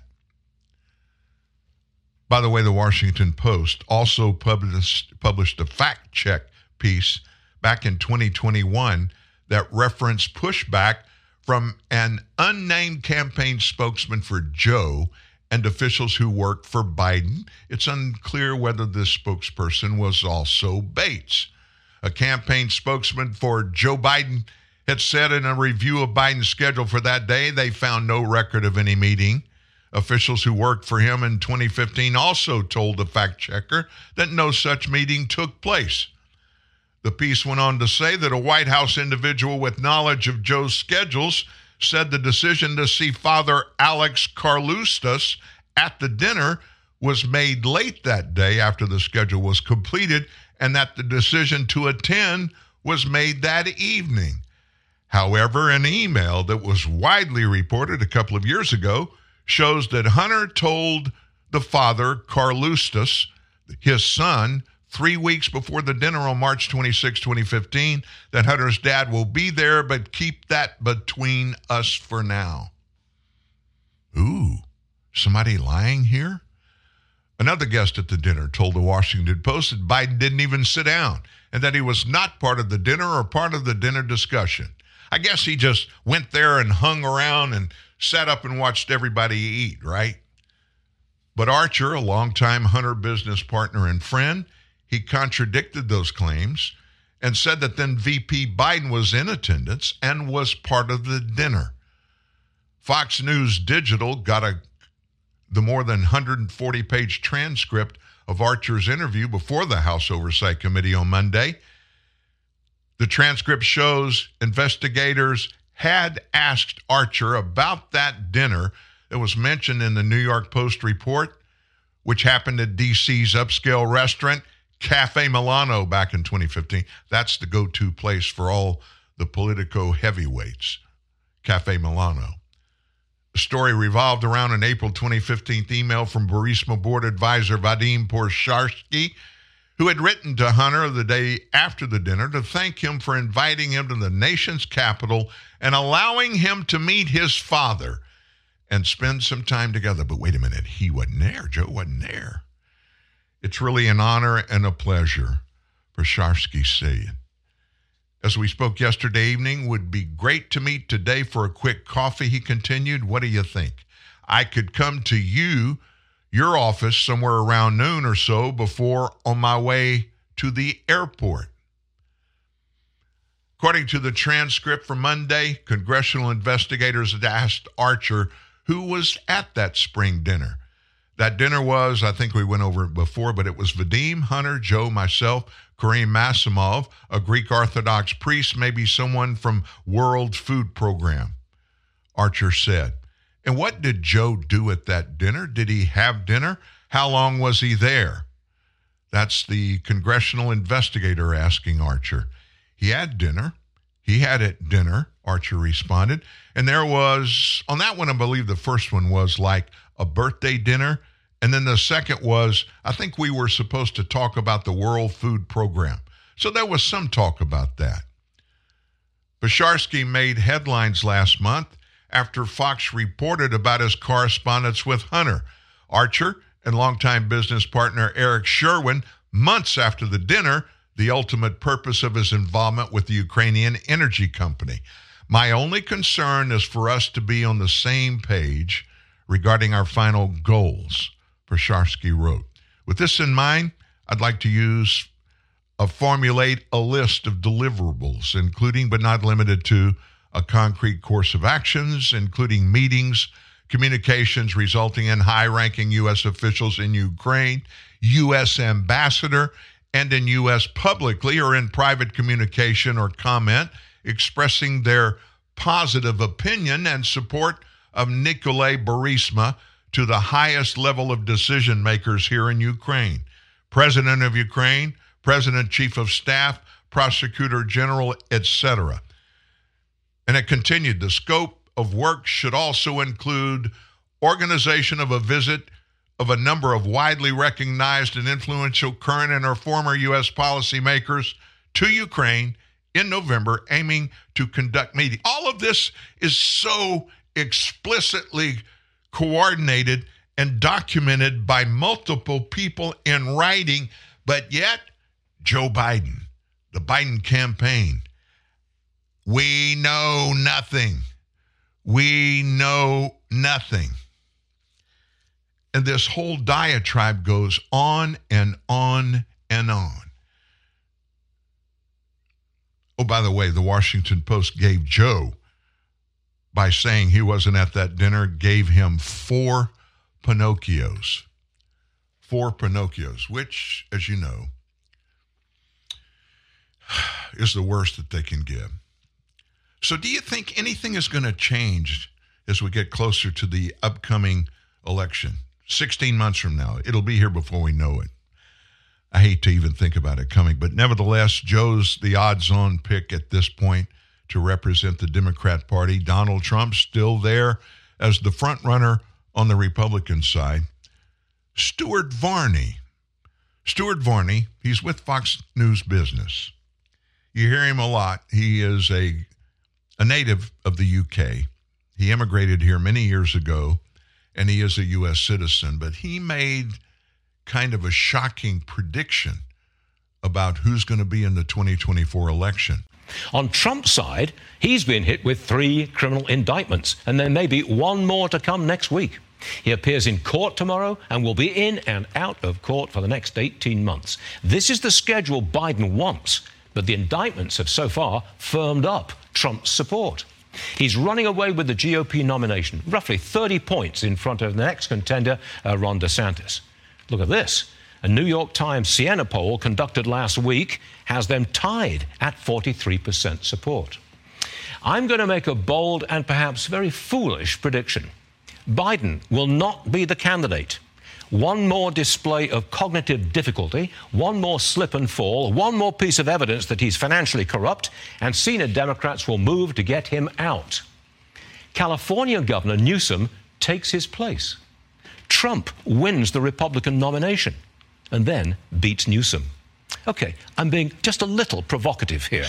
By the way, the Washington Post also published a fact-check piece back in 2021 that referenced pushback from an unnamed campaign spokesman for Joe and officials who work for Biden. It's unclear whether this spokesperson was also Bates. A campaign spokesman for Joe Biden had said in a review of Biden's schedule for that day, they found no record of any meeting. Officials who worked for him in 2015 also told the fact checker that no such meeting took place. The piece went on to say that a White House individual with knowledge of Joe's schedules said the decision to see Father Alex Karlouskas at the dinner was made late that day after the schedule was completed, and that the decision to attend was made that evening. However, an email that was widely reported a couple of years ago shows that Hunter told the father, Karlouskas, his son, 3 weeks before the dinner on March 26, 2015, that Hunter's dad will be there, but keep that between us for now. Ooh, somebody lying here? Another guest at the dinner told the Washington Post that Biden didn't even sit down and that he was not part of the dinner or part of the dinner discussion. I guess he just went there and hung around and sat up and watched everybody eat, right? But Archer, a longtime Hunter business partner and friend, he contradicted those claims and said that then VP Biden was in attendance and was part of the dinner. Fox News Digital got the more than 140-page transcript of Archer's interview before the House Oversight Committee on Monday. The transcript shows investigators had asked Archer about that dinner that was mentioned in the New York Post report, which happened at D.C.'s upscale restaurant, Cafe Milano, back in 2015. That's the go-to place for all the Politico heavyweights, Cafe Milano. The story revolved around an April 2015 email from Burisma board advisor Vadim Porosharsky, who had written to Hunter the day after the dinner to thank him for inviting him to the nation's capital and allowing him to meet his father and spend some time together. But wait a minute, he wasn't there. Joe wasn't there. It's really an honor and a pleasure, Porosharsky said. As we spoke yesterday evening, would be great to meet today for a quick coffee, he continued. What do you think? I could come to your office, somewhere around noon or so before on my way to the airport. According to the transcript from Monday, congressional investigators had asked Archer who was at that spring dinner. That dinner was, I think we went over it before, but it was Vadim, Hunter, Joe, myself, Karim Massimov, a Greek Orthodox priest, maybe someone from World Food Program, Archer said. And what did Joe do at that dinner? Did he have dinner? How long was he there? That's the congressional investigator asking Archer. He had dinner. He had at dinner, Archer responded. And there was, on that one, I believe the first one was like a birthday dinner. And then the second was, I think we were supposed to talk about the World Food Program. So there was some talk about that. Porosharsky made headlines last month after Fox reported about his correspondence with Hunter. Archer and longtime business partner Eric Sherwin, months after the dinner, the ultimate purpose of his involvement with the Ukrainian energy company. My only concern is for us to be on the same page regarding our final goals, Porosharsky wrote. With this in mind, I'd like to formulate a list of deliverables, including but not limited to a concrete course of actions, including meetings, communications resulting in high-ranking U.S. officials in Ukraine, U.S. ambassador, and in U.S. publicly or in private communication or comment expressing their positive opinion and support of Nikolai Burisma to the highest level of decision makers here in Ukraine. President of Ukraine, President, Chief of Staff, Prosecutor General, etc. And it continued, the scope of work should also include organization of a visit of a number of widely recognized and influential current and or former U.S. policymakers to Ukraine in November, aiming to conduct meetings. All of this is so explicitly coordinated and documented by multiple people in writing, but yet Joe Biden, the Biden campaign, we know nothing. We know nothing. And this whole diatribe goes on and on and on. Oh, by the way, the Washington Post gave Joe, by saying he wasn't at that dinner, gave him 4 Pinocchios. 4 Pinocchios, which, as you know, is the worst that they can give. So do you think anything is going to change as we get closer to the upcoming election? 16 months from now. It'll be here before we know it. I hate to even think about it coming, but nevertheless, Joe's the odds-on pick at this point to represent the Democrat Party. Donald Trump's still there as the front runner on the Republican side. Stuart Varney, he's with Fox News Business. You hear him a lot. He is a native of the UK. He immigrated here many years ago, and he is a U.S. citizen, but he made kind of a shocking prediction about who's going to be in the 2024 election. On Trump's side, he's been hit with 3 criminal indictments, and there may be one more to come next week. He appears in court tomorrow and will be in and out of court for the next 18 months. This is the schedule Biden wants, but the indictments have so far firmed up Trump's support. He's running away with the GOP nomination, roughly 30 points in front of the next contender, Ron DeSantis. Look at this. A New York Times Siena poll conducted last week has them tied at 43% support. I'm going to make a bold and perhaps very foolish prediction. Biden will not be the candidate. One more display of cognitive difficulty, one more slip and fall, one more piece of evidence that he's financially corrupt, and senior Democrats will move to get him out. California Governor Newsom takes his place. Trump wins the Republican nomination and then beats Newsom. Okay, I'm being just a little provocative here.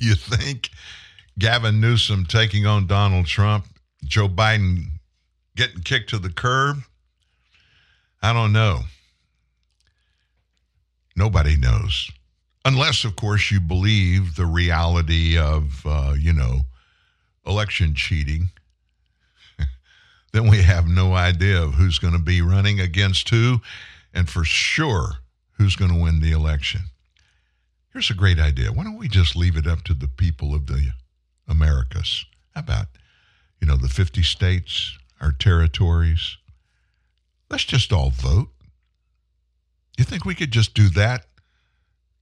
You think Gavin Newsom taking on Donald Trump, Joe Biden getting kicked to the curb? I don't know. Nobody knows. Unless, of course, you believe the reality of, election cheating. Then we have no idea of who's going to be running against who, and for sure, who's going to win the election. Here's a great idea. Why don't we just leave it up to the people of the Americas? How about, the 50 states, our territories? Let's just all vote. You think we could just do that?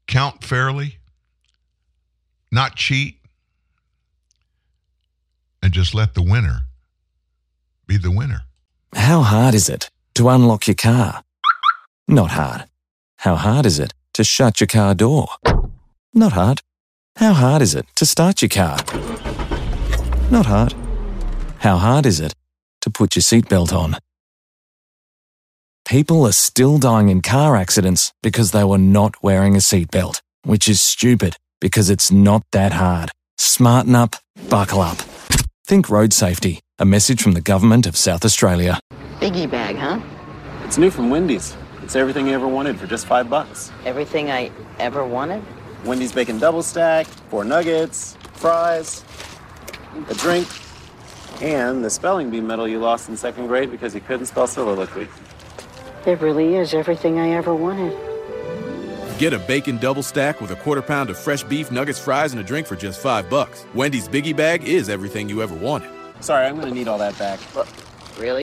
Count fairly, not cheat, and just let the winner be the winner. How hard is it to unlock your car? Not hard. How hard is it to shut your car door? Not hard. How hard is it to start your car? Not hard. How hard is it to put your seatbelt on? People are still dying in car accidents because they were not wearing a seatbelt, which is stupid because it's not that hard. Smarten up, buckle up. Think road safety. A message from the government of South Australia. Biggie bag, huh? It's new from Wendy's. It's everything you ever wanted for just $5. Everything I ever wanted? Wendy's bacon double stack, 4 nuggets, fries, a drink, and the spelling bee medal you lost in 2nd grade because you couldn't spell soliloquy. It really is everything I ever wanted. Get a bacon double stack with a £1/4 of fresh beef, nuggets, fries, and a drink for just $5. Wendy's Biggie Bag is everything you ever wanted. Sorry, I'm going to need all that back. Really?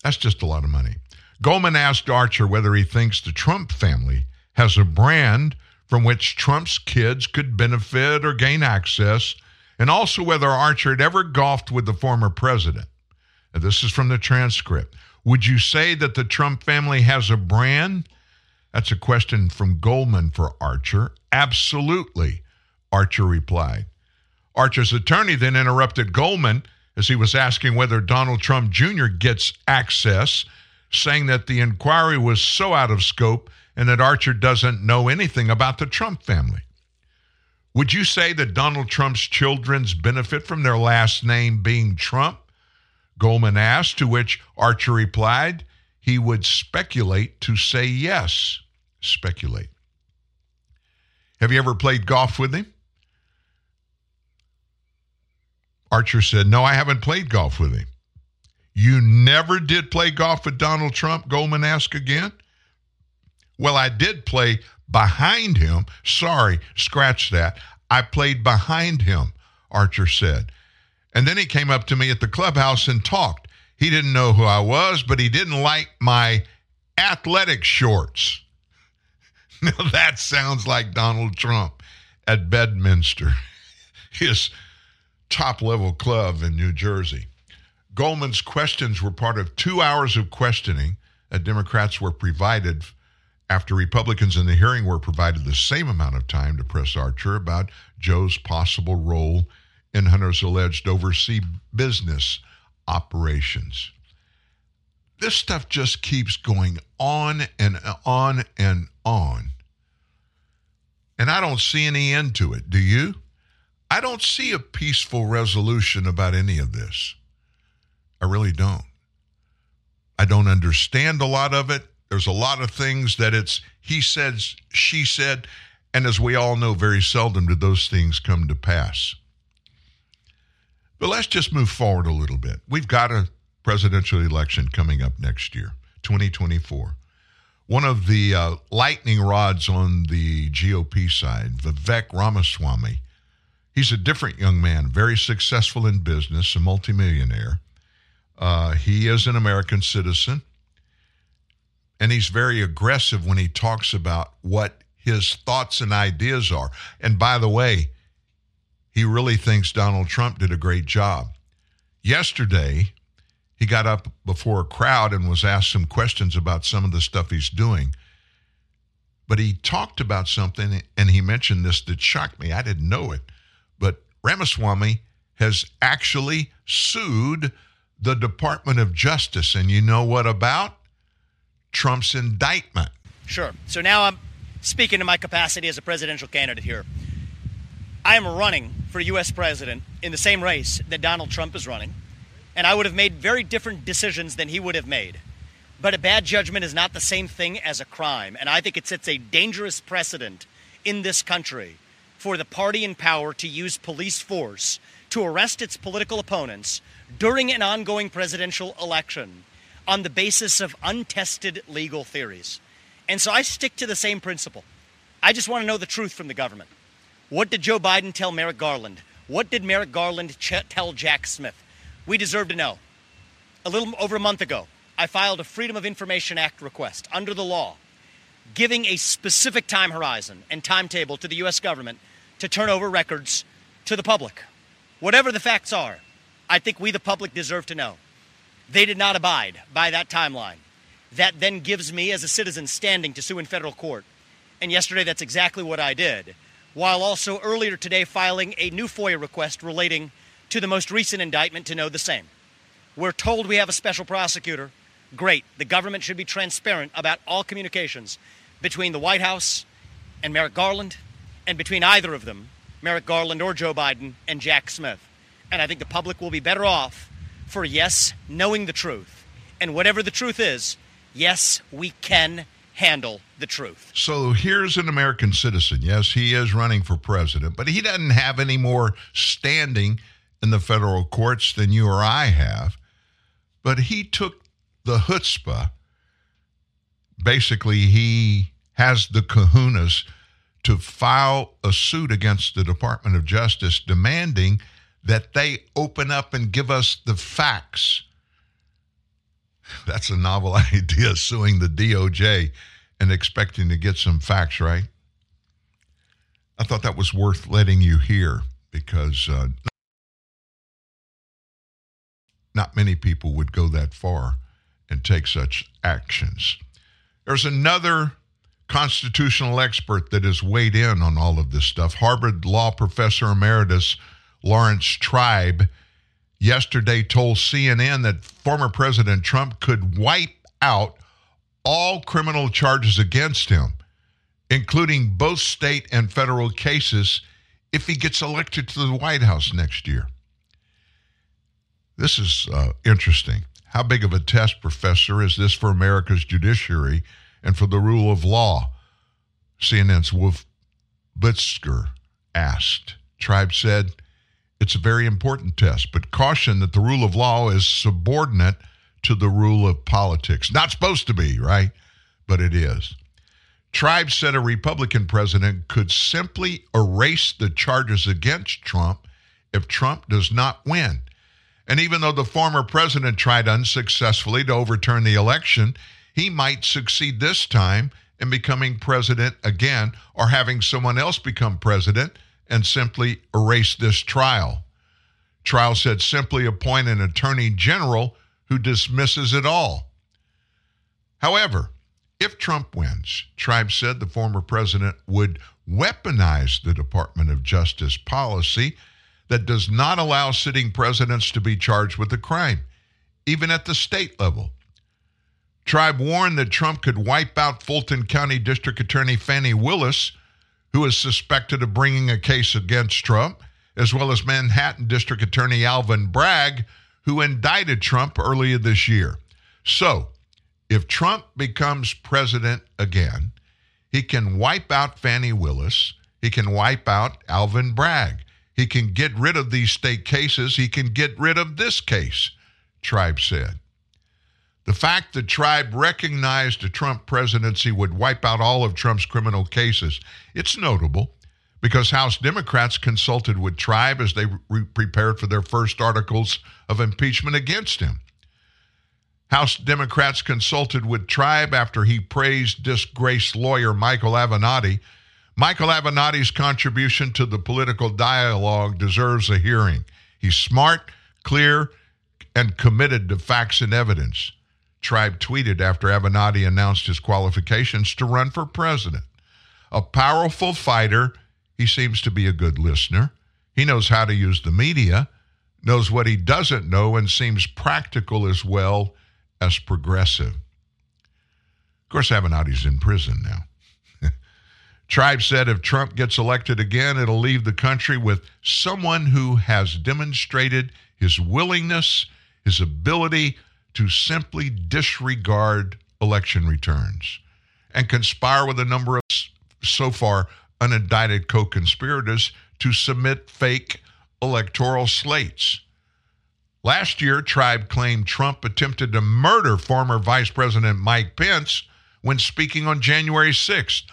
That's just a lot of money. Goldman asked Archer whether he thinks the Trump family has a brand from which Trump's kids could benefit or gain access, and also whether Archer had ever golfed with the former president. Now, this is from the transcript. Would you say that the Trump family has a brand? That's a question from Goldman for Archer. Absolutely, Archer replied. Archer's attorney then interrupted Goldman as he was asking whether Donald Trump Jr. gets access, saying that the inquiry was so out of scope and that Archer doesn't know anything about the Trump family. Would you say that Donald Trump's children benefit from their last name being Trump? Goldman asked, to which Archer replied, he would speculate to say yes. Speculate. Have you ever played golf with him? Archer said, no, I haven't played golf with him. You never did play golf with Donald Trump? Goldman asked again. Well, I did play behind him. Sorry, scratch that. I played behind him, Archer said. And then he came up to me at the clubhouse and talked. He didn't know who I was, but he didn't like my athletic shorts. Now that sounds like Donald Trump at Bedminster, his top-level club in New Jersey. Goldman's questions were part of 2 hours of questioning that Democrats were provided after Republicans in the hearing were provided the same amount of time to press Archer about Joe's possible role in Hunter's alleged overseas business operations. This stuff just keeps going on and on and on. And I don't see any end to it, do you? I don't see a peaceful resolution about any of this. I really don't. I don't understand a lot of it. There's a lot of things that it's he said, she said, and as we all know, very seldom do those things come to pass. But let's just move forward a little bit. We've got a presidential election coming up next year, 2024. One of the lightning rods on the GOP side, Vivek Ramaswamy, he's a different young man, very successful in business, a multimillionaire. He is an American citizen, and he's very aggressive when he talks about what his thoughts and ideas are. And by the way, he really thinks Donald Trump did a great job. Yesterday, he got up before a crowd and was asked some questions about some of the stuff he's doing. But he talked about something, and he mentioned this that shocked me. I didn't know it. But Ramaswamy has actually sued the Department of Justice, and you know what about? Trump's indictment. Sure. So now I'm speaking to my capacity as a presidential candidate here. I am running for U.S. president in the same race that Donald Trump is running, and I would have made very different decisions than he would have made. But a bad judgment is not the same thing as a crime, and I think it sets a dangerous precedent in this country for the party in power to use police force to arrest its political opponents during an ongoing presidential election on the basis of untested legal theories. And so I stick to the same principle. I just want to know the truth from the government. What did Joe Biden tell Merrick Garland? What did Merrick Garland tell Jack Smith? We deserve to know. A little over a month ago, I filed a Freedom of Information Act request under the law, giving a specific time horizon and timetable to the U.S. government to turn over records to the public. Whatever the facts are, I think we, the public, deserve to know. They did not abide by that timeline. That then gives me, as a citizen, standing to sue in federal court. And yesterday, that's exactly what I did, while also earlier today filing a new FOIA request relating to the most recent indictment to know the same. We're told we have a special prosecutor. Great. The government should be transparent about all communications between the White House and Merrick Garland, and between either of them, Merrick Garland or Joe Biden and Jack Smith. And I think the public will be better off for, yes, knowing the truth. And whatever the truth is, yes, we can handle the truth. So here's an American citizen. Yes, he is running for president, but he doesn't have any more standing in the federal courts than you or I have. But he took the chutzpah. Basically, he has the kahunas to file a suit against the Department of Justice demanding that they open up and give us the facts. That's a novel idea, suing the DOJ and expecting to get some facts, right? I thought that was worth letting you hear because not many people would go that far and take such actions. There's another constitutional expert that has weighed in on all of this stuff. Harvard Law Professor Emeritus Lawrence Tribe yesterday told CNN that former President Trump could wipe out all criminal charges against him, including both state and federal cases, if he gets elected to the White House next year. This is interesting. How big of a test, Professor, is this for America's judiciary and for the rule of law? CNN's Wolf Blitzker asked. Tribe said, it's a very important test, but caution that the rule of law is subordinate to the rule of politics. Not supposed to be, right? But it is. Tribe said a Republican president could simply erase the charges against Trump if Trump does not win. And even though the former president tried unsuccessfully to overturn the election, he might succeed this time in becoming president again or having someone else become president and simply erase this trial. Trial said simply appoint an attorney general who dismisses it all. However, if Trump wins, Tribe said the former president would weaponize the Department of Justice policy that does not allow sitting presidents to be charged with a crime, even at the state level. Tribe warned that Trump could wipe out Fulton County District Attorney Fannie Willis, who is suspected of bringing a case against Trump, as well as Manhattan District Attorney Alvin Bragg, who indicted Trump earlier this year. So, if Trump becomes president again, he can wipe out Fannie Willis. He can wipe out Alvin Bragg. He can get rid of these state cases. He can get rid of this case, Tribe said. The fact that Tribe recognized the Trump presidency would wipe out all of Trump's criminal cases, it's notable because House Democrats consulted with Tribe as they prepared for their first articles of impeachment against him. House Democrats consulted with Tribe after he praised disgraced lawyer Michael Avenatti. Michael Avenatti's contribution to the political dialogue deserves a hearing. He's smart, clear, and committed to facts and evidence. Tribe tweeted after Avenatti announced his qualifications to run for president. A powerful fighter, he seems to be a good listener. He knows how to use the media, knows what he doesn't know, and seems practical as well as progressive. Of course, Avenatti's in prison now. Tribe said if Trump gets elected again, it'll leave the country with someone who has demonstrated his willingness, his ability to simply disregard election returns and conspire with a number of so far unindicted co-conspirators to submit fake electoral slates. Last year, Tribe claimed Trump attempted to murder former Vice President Mike Pence when speaking on January 6th.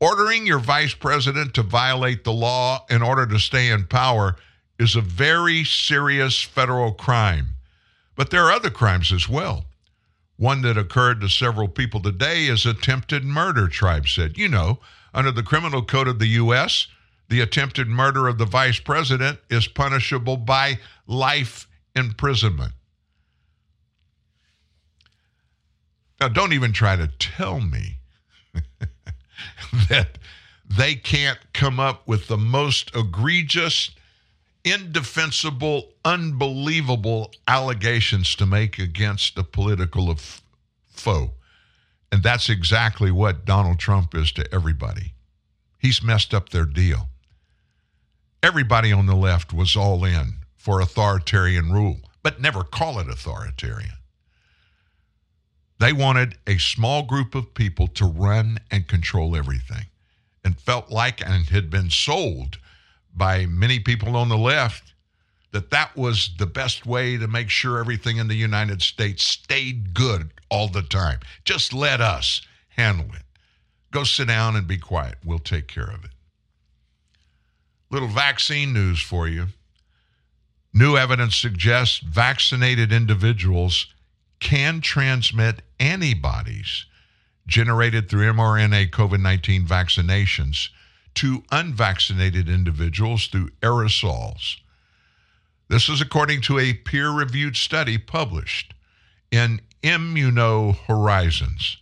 Ordering your vice president to violate the law in order to stay in power is a very serious federal crime. But there are other crimes as well. One that occurred to several people today is attempted murder, Tribe said. You know, under the criminal code of the U.S., the attempted murder of the vice president is punishable by life imprisonment. Now, don't even try to tell me that they can't come up with the most egregious, indefensible, unbelievable allegations to make against a political foe. And that's exactly what Donald Trump is to everybody. He's messed up their deal. Everybody on the left was all in for authoritarian rule, but never call it authoritarian. They wanted a small group of people to run and control everything and felt like and had been sold by many people on the left that that was the best way to make sure everything in the United States stayed good all the time. Just let us handle it. Go sit down and be quiet. We'll take care of it. Little vaccine news for you. New evidence suggests vaccinated individuals can transmit antibodies generated through mRNA COVID-19 vaccinations to unvaccinated individuals through aerosols. This is according to a peer-reviewed study published in ImmunoHorizons.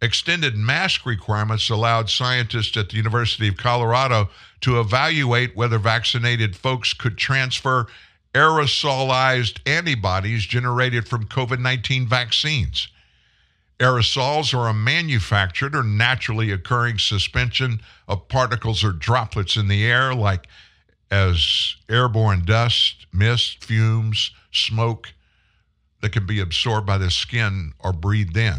Extended mask requirements allowed scientists at the University of Colorado to evaluate whether vaccinated folks could transfer aerosolized antibodies generated from COVID-19 vaccines. Aerosols are a manufactured or naturally occurring suspension of particles or droplets in the air, like as airborne dust, mist, fumes, smoke that can be absorbed by the skin or breathed in.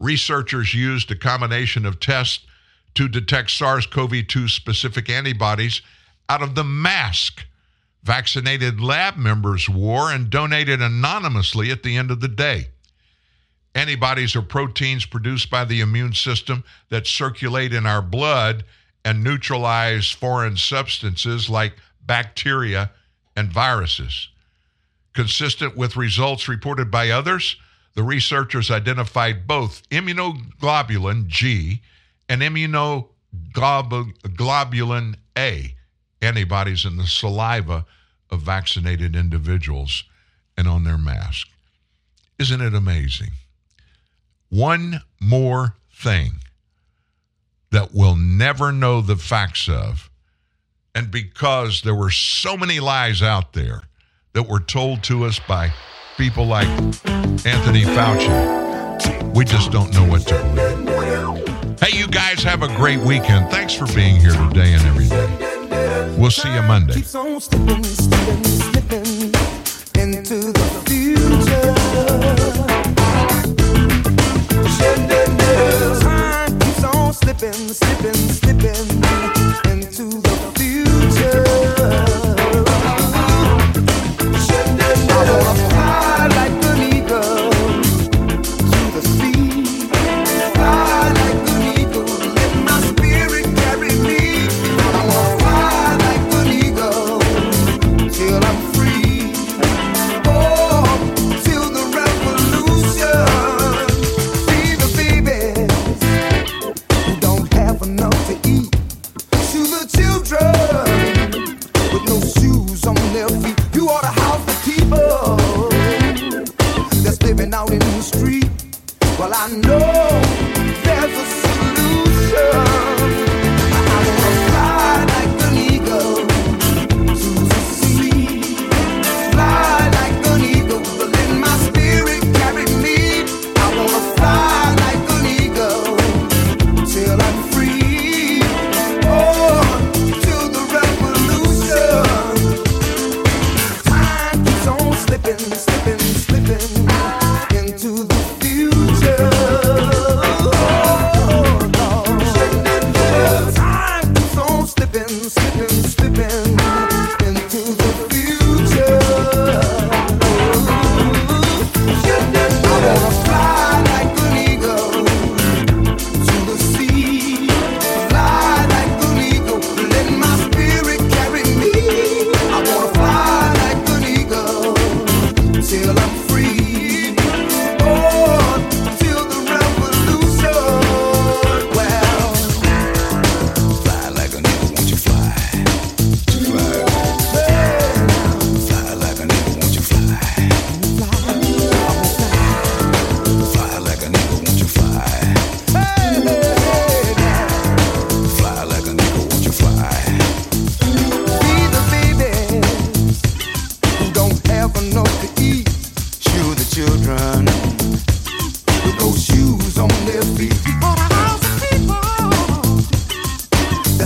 Researchers used a combination of tests to detect SARS-CoV-2 specific antibodies out of the mask vaccinated lab members wore and donated anonymously at the end of the day. Antibodies are proteins produced by the immune system that circulate in our blood and neutralize foreign substances like bacteria and viruses. Consistent with results reported by others, the researchers identified both immunoglobulin G and immunoglobulin A antibodies in the saliva of vaccinated individuals and on their mask. Isn't it amazing? One more thing that we'll never know the facts of, and because there were so many lies out there that were told to us by people like Anthony Fauci, we just don't know what to believe. Hey, you guys have a great weekend. Thanks for being here today and every day. We'll see you Monday. Keeps on slipping, slipping, slipping into the future. Time keeps on slipping, slipping, slipping into the future.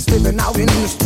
Living out in the street.